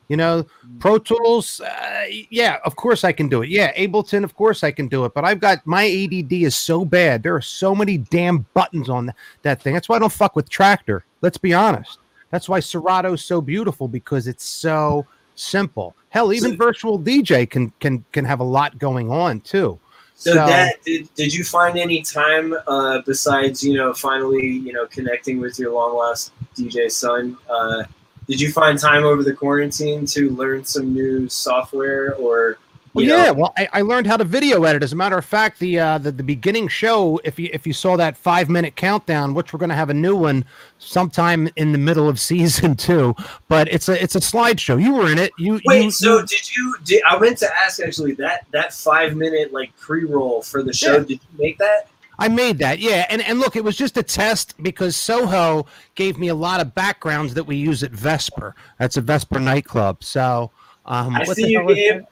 You know, Pro Tools, uh, yeah, of course I can do it. Yeah, Ableton, of course I can do it. But I've got, my A D D is so bad. There are so many damn buttons on th- that thing. That's why I don't fuck with Traktor. Let's be honest. That's why Serato's so beautiful, because it's so simple. Hell, even so, Virtual D J can can can have a lot going on too. So, so that, did, did you find any time uh, besides, you know, finally, you know, connecting with your long lost D J son? Uh, Did you find time over the quarantine to learn some new software or? You well, know? Yeah, well, I, I learned how to video edit. As a matter of fact, the uh, the, the beginning show, if you if you saw that five minute countdown, which we're going to have a new one sometime in the middle of season two, but it's a it's a slideshow. You were in it. You wait. You, so did you? Did, I meant to ask actually that that five minute like pre roll for the show. Yeah. Did you make that? I made that, yeah. And and look, it was just a test because Soho gave me a lot of backgrounds that we use at Vesper. That's a Vesper nightclub. So Um, I see you, Gabe.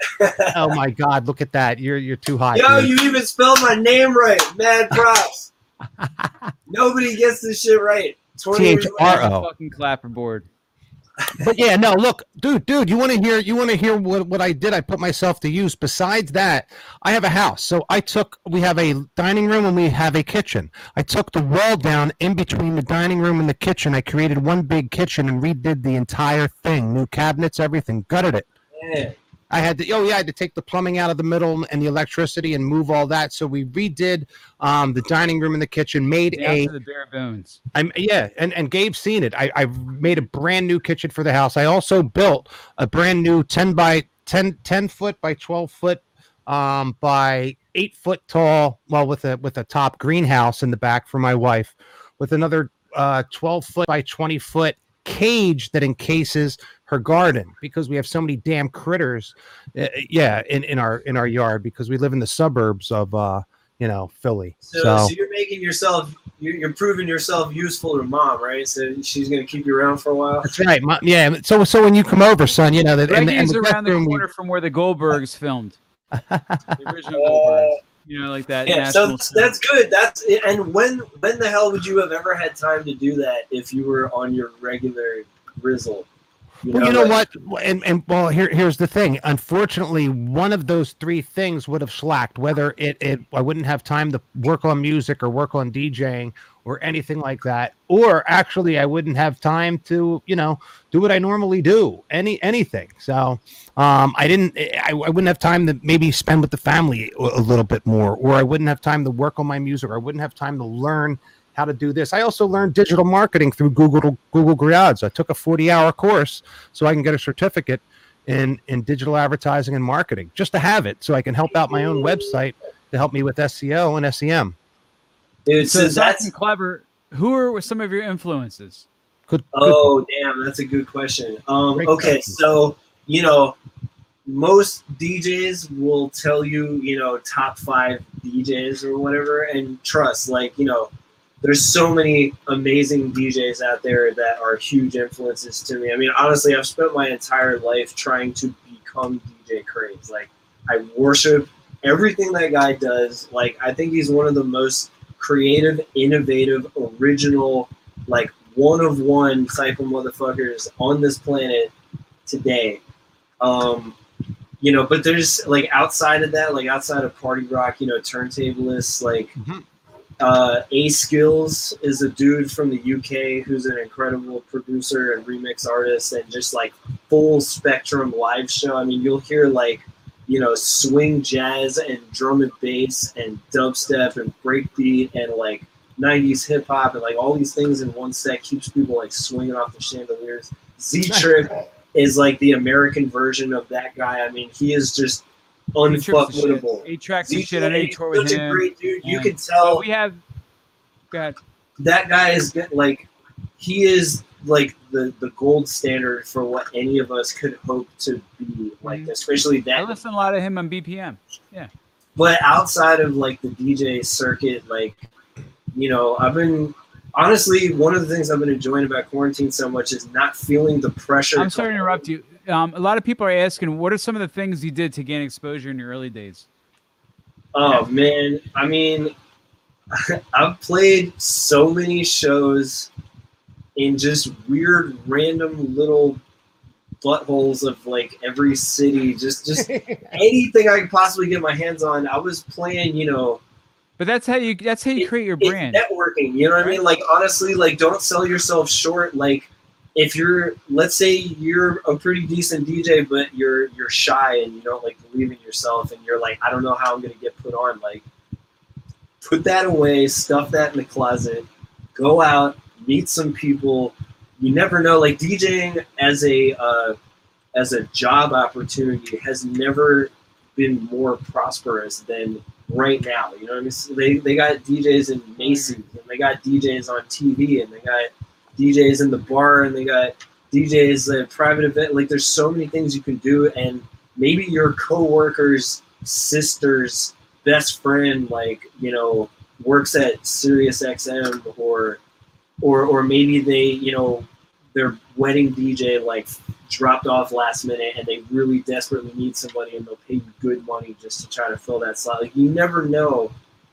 Oh my God! Look at that. You're you're too high. Yo, dude. You even spelled my name right. Mad props. Nobody gets this shit right. T H R O Fucking clapperboard. But yeah, no. Look, dude, dude. You want to hear? You want to hear what what I did? I put myself to use. Besides that, I have a house. So I took. We have a dining room and we have a kitchen. I took the wall down in between the dining room and the kitchen. I created one big kitchen and redid the entire thing. New cabinets, everything. Gutted it. Yeah. I had to, oh yeah, I had to take the plumbing out of the middle and the electricity and move all that. So we redid um, the dining room and the kitchen, made yeah, a the bare bones. I'm yeah, and, and Gabe's seen it. I, I made a brand new kitchen for the house. I also built a brand new ten by ten foot by twelve foot um, by eight foot tall, well with a with a top greenhouse in the back for my wife, with another uh, twelve foot by twenty foot cage that encases her garden, because we have so many damn critters uh, yeah in in our in our yard, because we live in the suburbs of uh you know Philly. So, so. so you're making yourself you're, you're proving yourself useful to mom, right? So she's gonna keep you around for a while. That's right, mom. Yeah, so so when you come over, son, you know that right, and, and the around the corner we... from where the Goldbergs filmed the original uh... Goldbergs. You know, like that. Yeah, so that's good. That's and when when the hell would you have ever had time to do that if you were on your regular grizzle? You well, know, you know like, what? And and well, here here's the thing. Unfortunately, one of those three things would have slacked. Whether it it I wouldn't have time to work on music or work on DJing or anything like that, or actually I wouldn't have time to, you know, do what I normally do, any anything. So um, I didn't, I, I wouldn't have time to maybe spend with the family a little bit more, or I wouldn't have time to work on my music, or I wouldn't have time to learn how to do this. I also learned digital marketing through Google Google Grades. I took a forty hour course so I can get a certificate in, in digital advertising and marketing, just to have it so I can help out my own website to help me with S E O and S E M. Dude, so, so that's clever. Who are some of your influences? Good, good oh, question. Damn, that's a good question. Um, okay, question. So, you know, most D Js will tell you, you know, top five D Js or whatever, and trust, like, you know, there's so many amazing D Js out there that are huge influences to me. I mean, honestly, I've spent my entire life trying to become D J Craze. Like, I worship everything that guy does. Like, I think he's one of the most creative, innovative, original, like one-of-one type of motherfuckers on this planet today. Um, you know, but there's, like, outside of that, like, outside of party rock, you know, turntablists, like, mm-hmm. uh, A-Skills is a dude from the U K who's an incredible producer and remix artist and just, like, full-spectrum live show. I mean, you'll hear, like, you know, swing jazz and drum and bass and dubstep and breakbeat and like nineties hip hop and like all these things in one set, keeps people like swinging off the chandeliers. Z-Trip is like the American version of that guy. I mean, he is just unfuckwittable. He tracks the shit on any tour with him. Such a great dude. You can tell. We have. Go ahead. That guy is good. Like, he is like the, the gold standard for what any of us could hope to be like, especially that. I listen a lot of him on B P M. Yeah. But outside of like the D J circuit, like, you know, I've been, honestly, one of the things I've been enjoying about quarantine so much is not feeling the pressure. I'm sorry to interrupt you. Um, a lot of people are asking, what are some of the things you did to gain exposure in your early days? Oh yeah. Man. I mean, I've played so many shows in just weird, random little buttholes of like every city, just just anything I could possibly get my hands on. I was playing, you know. But that's how you that's how you it, create your brand. Networking, you know what I mean? Like, honestly, like, don't sell yourself short. Like, if you're, let's say you're a pretty decent D J, but you're you're shy and you don't like believe in yourself, and you're like, I don't know how I'm gonna get put on. Like, put that away, stuff that in the closet, go out. Meet some people. You never know. Like, DJing as a uh, as a job opportunity has never been more prosperous than right now. You know what I mean? So they they got D Js in Macy's, and they got D Js on T V, and they got D Js in the bar, and they got D Js at private event. Like, there's so many things you can do, and maybe your coworker's sister's best friend, like, you know, works at Sirius X M or. Or or maybe they, you know, their wedding D J like dropped off last minute and they really desperately need somebody and they'll pay you good money just to try to fill that slot. Like, you never know.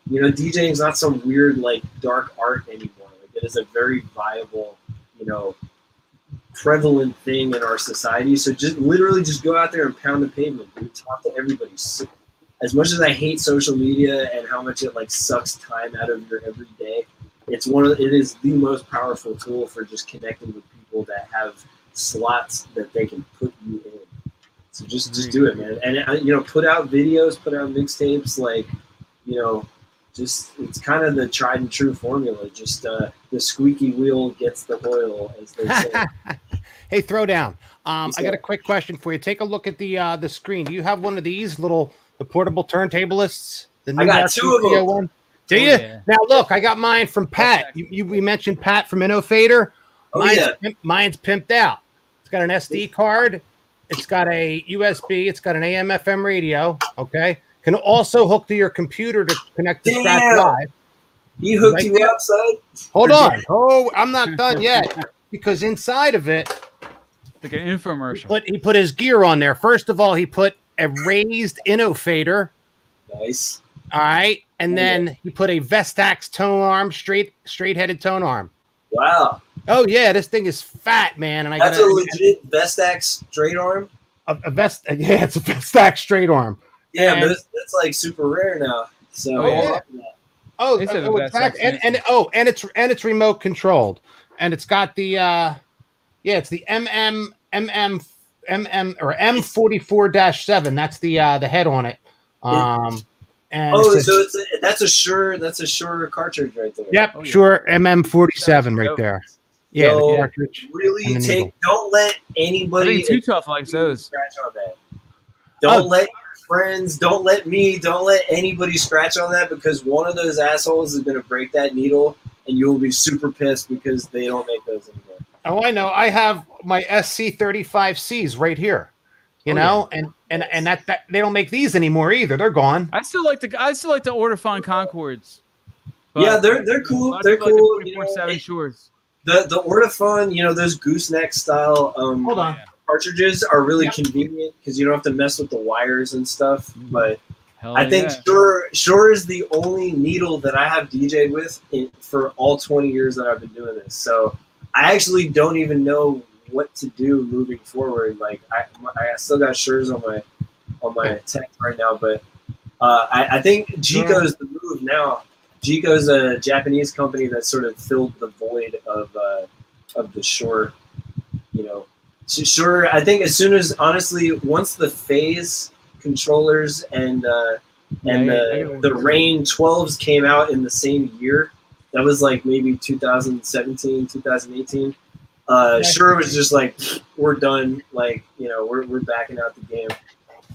You know, DJing is not some weird like dark art anymore. Like, it is a very viable, you know, prevalent thing in our society. So just literally just go out there and pound the pavement. Dude. Talk to everybody. As much as I hate social media and how much it like sucks time out of your everyday, it's one of it is the most powerful tool for just connecting with people that have slots that they can put you in. So just just do it, man. And you know, put out videos, put out mixtapes, like, you know, just it's kind of the tried and true formula. Just uh, the squeaky wheel gets the oil, as they say. Hey, Throwdown. Um, I got a quick question for you. Take a look at the uh, the screen. Do you have one of these little the portable turntablists? The new I got two of them. One? Do you? Oh, yeah. Now look, I got mine from Pat. You, you we mentioned Pat from InnoFader. Oh, mine's, yeah. pimp, mine's pimped out. It's got an S D card. It's got a U S B. It's got an A M F M radio. Okay. Can also hook to your computer to connect to Scratch Live. You hooked right you there. Outside? Hold on. Oh, I'm not done yet. Because inside of it, like an infomercial. He put, he put his gear on there. First of all, he put a raised InnoFader. Nice. All right. And then he put a Vestax tone arm, straight, straight headed tone arm. Wow. Oh, yeah. This thing is fat, man. And I That's gotta, a legit Vestax straight arm? A, a vest, yeah, it's a Vestax straight arm. Yeah, and, but it's, it's like super rare now. So oh, yeah. yeah. oh, it's oh exactly. and, and oh, and it's and it's remote controlled, and it's got the uh, yeah, it's the M M or M forty-four dash seven. That's the uh, the head on it. Um, and oh, it's so a, it's a, that's a Shure that's a Shure cartridge right there. Yep, oh, yeah. Shure M M forty-seven right there. Yeah, so the cartridge really take. Needle. Don't let anybody too tough like those. Scratch on that. Don't oh. let. Friends, don't let me, don't let anybody scratch on that, because one of those assholes is going to break that needle and you'll be super pissed because they don't make those anymore. Oh, I know. I have my S C thirty-five C's right here, you oh, know, yeah. and, and, and that, that they don't make these anymore either. They're gone. I still like the, I still like the Ortofon Concords. Yeah, they're, they're cool. They're cool. Like the, you know, it, shores. the, the Ortofon, you know, those gooseneck style. Um, Hold on. Yeah. Cartridges are really yep. convenient because you don't have to mess with the wires and stuff. But Hell I think yeah. Shure Shure is the only needle that I have D J'd with in, for all twenty years that I've been doing this. So I actually don't even know what to do moving forward. Like I, I still got Shures on my on my tech right now, but uh, I, I think Jico's the move now. Jico's a Japanese company that sort of filled the void of uh, of the Shure, you know. Sure, I think as soon as, honestly, once the phase controllers and uh, and the, the Rane twelves came out in the same year, that was like maybe two thousand seventeen, two thousand eighteen. Uh, Sure was just like, we're done. Like, you know, we're we're backing out the game.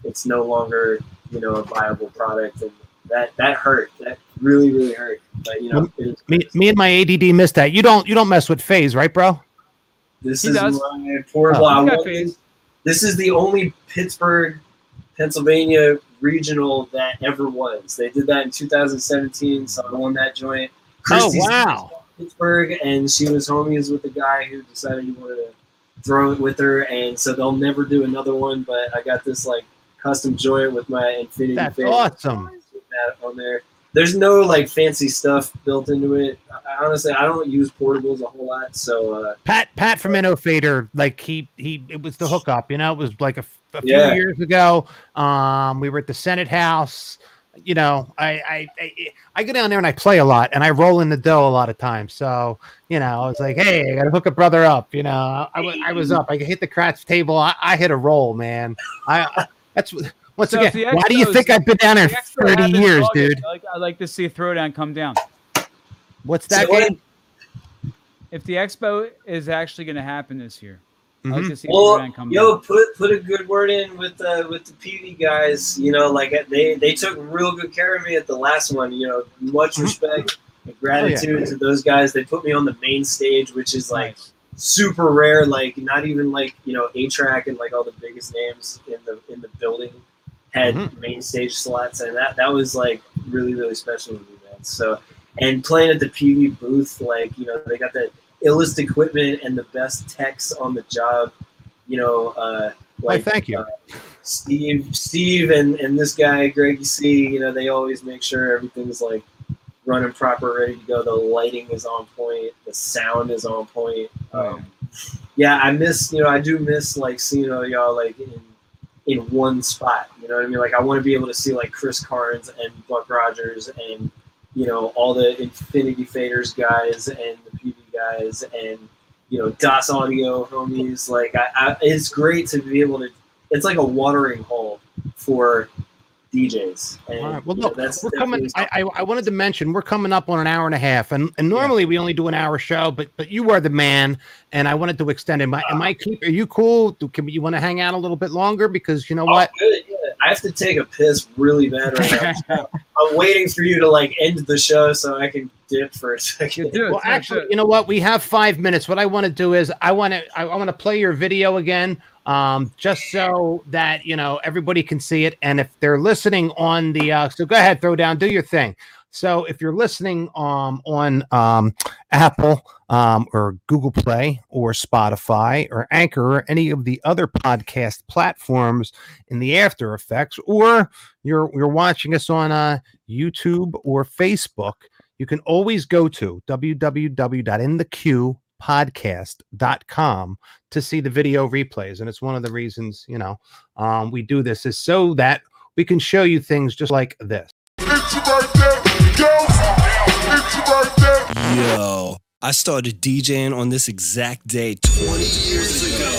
It's no longer, you know, a viable product, and that that hurt. That really really hurt. But you know, it, me me and my A D D missed that. You don't you don't mess with phase, right, bro? This he is does. my portable. Oh, this is the only Pittsburgh, Pennsylvania regional that ever was. They did that in two thousand seventeen, so I won that joint. Christy's oh, wow. Pittsburgh, and she was homies with the guy who decided he wanted to throw it with her, and so they'll never do another one, but I got this, like, custom joint with my Infinity Fader. That's Fader. Awesome. That on there. There's no, like, fancy stuff built into it. I, honestly, I don't use portables a whole lot. So uh, Pat Pat from InnoFader, like, he, he it was the hookup, you know? It was, like, a, a few yeah. years ago. Um, we were at the Senate House. You know, I I, I I go down there and I play a lot, and I roll in the dough a lot of times. So, you know, I was like, hey, I got to hook a brother up, you know? I, I, I was up. I hit the craps table. I, I hit a roll, man. I That's what... Once so again, why do you think I've been down there for thirty years, August, dude? I like, I like to see a Throwdown come down. What's that so game? If the Expo is actually going to happen this year, mm-hmm. I like to see well, Throwdown come yo, down. Yo, put put a good word in with uh, with the P V guys. You know, like they, they took real good care of me at the last one. You know, much respect and gratitude oh, yeah. to those guys. They put me on the main stage, which is like nice. Super rare. Like not even like you know A-Track and like all the biggest names in the in the building. Had mm-hmm. main stage slots, and that, that was like really really special to me, man. So and playing at the P V booth, like you know they got that illest equipment and the best techs on the job. You know, uh, like oh, thank you, uh, Steve, Steve, and, and this guy Greg C. You know, they always make sure everything's like running proper, ready to go. The lighting is on point. The sound is on point. Um, yeah, I miss. You know, I do miss like seeing all y'all like in in one spot. You know what I mean? Like I want to be able to see like Chris Carnes and Buck Rogers and you know all the Infinity Faders guys and the P V guys and. You know, DOS Audio homies, like, I, I, it's great to be able to, it's like a watering hole for D Js. And, all right. Well, look, you know, that's we're coming, I, I wanted to mention, we're coming up on an hour and a half, and, and normally yeah. we only do an hour show, but but you are the man, and I wanted to extend it. Am I, am I keep, are you cool? Do, can you want to hang out a little bit longer? Because you know oh, what? Good, yeah. I have to take a piss really bad right now. I'm waiting for you to, like, end the show so I can dip for a second. Dude, well, actually, you know what? We have five minutes. What I want to do is I want to I want to play your video again um, just so that, you know, everybody can see it. And if they're listening on the uh, – so go ahead, throw down, do your thing. So if you're listening um, on um, Apple um, or Google Play or Spotify or Anchor or any of the other podcast platforms in the After Effects, or you're you're watching us on uh, YouTube or Facebook, you can always go to w w w dot in the q podcast dot com to see the video replays. And it's one of the reasons, you know, um, we do this is so that we can show you things just like this. Yo, I started DJing on this exact day twenty years ago.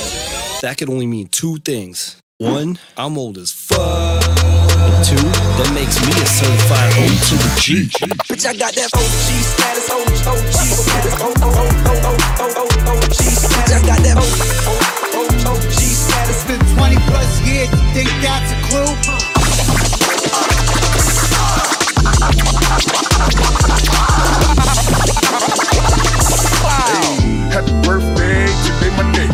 That could only mean two things. One, I'm old as fuck. And two, that makes me a certified O G. Bitch, I got that O G status, O G status, O G status. I got that O G status. Been twenty plus years, you think that's a clue? Hey, happy birthday, today my day.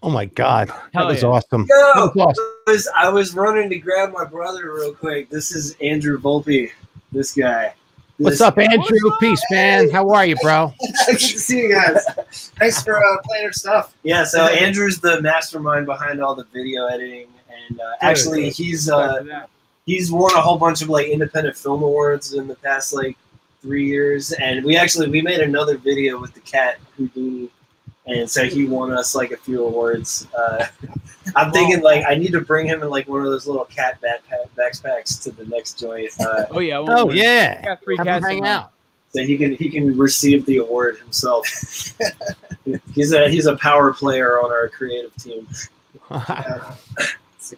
Oh my God, that was, yeah. awesome. Yo, that was awesome! I was I was running to grab my brother real quick. This is Andrew Volpe. This guy. This What's up, guy. Andrew? What's Peace, up? Man. How are you, bro? Good to see you guys. Thanks for uh, playing our stuff. Yeah, so Andrew's the mastermind behind all the video editing, and uh, actually, he's uh, he's won a whole bunch of like independent film awards in the past like. three years, and we actually we made another video with the cat Houdini, and so he won us like a few awards. Uh, I'm thinking like I need to bring him in like one of those little cat backpack backpacks to the next joint. Uh, oh yeah, well, oh yeah, got three cats hang out, so he can he can receive the award himself. he's a he's a power player on our creative team. Uh,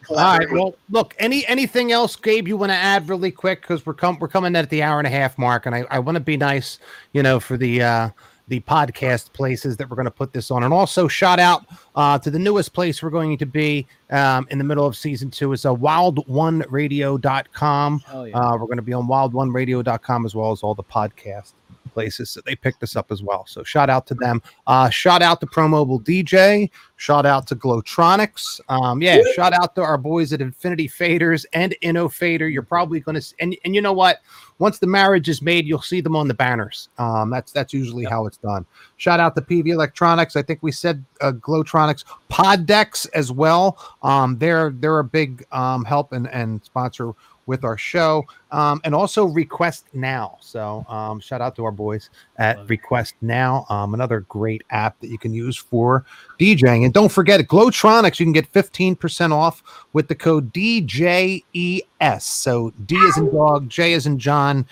All right. Well, look. Any anything else, Gabe? You want to add really quick because we're com- we're coming at the hour and a half mark, and I, I want to be nice, you know, for the uh, the podcast places that we're going to put this on, and also shout out uh, to the newest place we're going to be um, in the middle of season two. It's a wild one radio dot com. Oh, yeah. uh, we're going to be on wild one radio dot com as well as all the podcast places. So they picked us up as well. So shout out to them. Uh, shout out to Pro Mobile D J. Shout out to Glowtronics. Um, yeah, shout out to our boys at Infinity Faders and InnoFader. You're probably going to, and and you know what? Once the marriage is made, you'll see them on the banners. Um, that's that's usually yep. how it's done. Shout out to P V Electronics. I think we said uh, Glowtronics, Poddex as well. Um, they're they're a big um, help and and sponsor with our show, um, and also Request Now. So um, shout out to our boys at Request Now, um, another great app that you can use for DJing. And don't forget, at Glowtronics, you can get fifteen percent off with the code D J E S. So D is in dog, J is in John,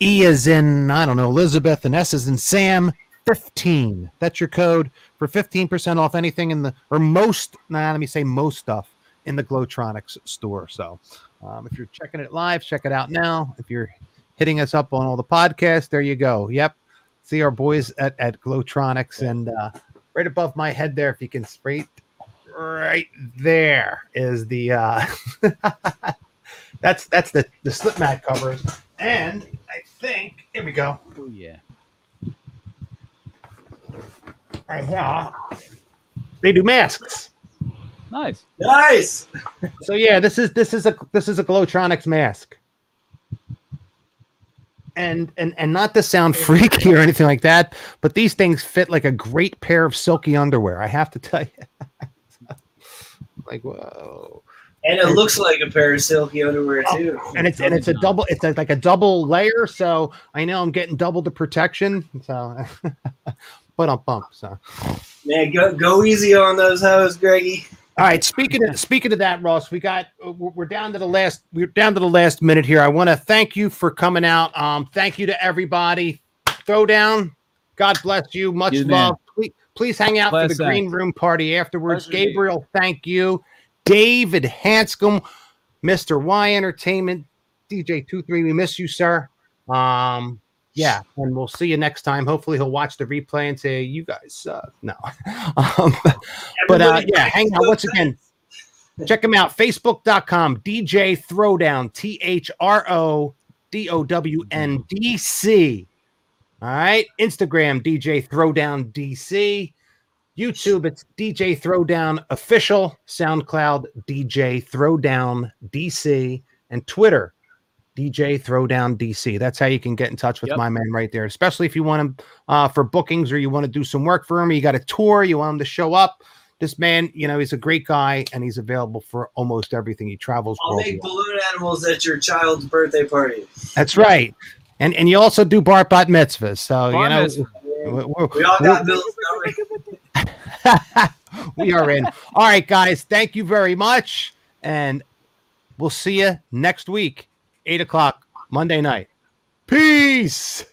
E is in, I don't know, Elizabeth, and S is in Sam. fifteen. That's your code for fifteen percent off anything in the, or most, nah, let me say most stuff in the Glowtronics store. So Um, if you're checking it live, check it out now. If you're hitting us up on all the podcasts, there you go. Yep. See our boys at, at Glowtronics. And uh, right above my head there, if you can straight, right there is the uh, That's that's the the slip mat covers. And I think here we go. Oh yeah. Right here, they do masks. Nice. Nice. So yeah, this is this is a this is a Glowtronics mask. And and and not to sound freaky or anything like that, but these things fit like a great pair of silky underwear. I have to tell you. Like whoa. And it looks like a pair of silky underwear too. Oh, and it's and it's a double. It's a, like a double layer. So I know I'm getting double the protection. So, but I'm pumped. So, man, go go easy on those hoes, Greggy. All right. Speaking of, speaking of that, Ross, we got we're down to the last. We're down to the last minute here. I want to thank you for coming out. Um, thank you to everybody. Throwdown. God bless you. Much you, love. Please, please hang out bless for the that. Green Room party afterwards. Pleasure. Gabriel, thank you. David Hanscom, Mister Y Entertainment, D J two three, we miss you, sir. Um, yeah, and we'll see you next time. Hopefully he'll watch the replay and say, you guys suck. No. Um, but, uh, yeah, hang out once again. Check him out, facebook dot com, D J Throwdown, T H R O D O W N D C. All right, Instagram, D J Throwdown D C. YouTube, it's D J Throwdown Official, SoundCloud, D J Throwdown D C, and Twitter, D J Throwdown D C. That's how you can get in touch with yep. my man right there, especially if you want him uh, for bookings or you want to do some work for him, or you got a tour, you want him to show up. This man, you know, he's a great guy, and he's available for almost everything. He travels I'll worldwide. Make balloon animals at your child's birthday party. That's right. And and you also do bar bat mitzvahs. So, bar you know. Mitzvah. We're, we're, we all got bills. We are in. All right, guys. Thank you very much. And we'll see you next week, eight o'clock Monday night. Peace.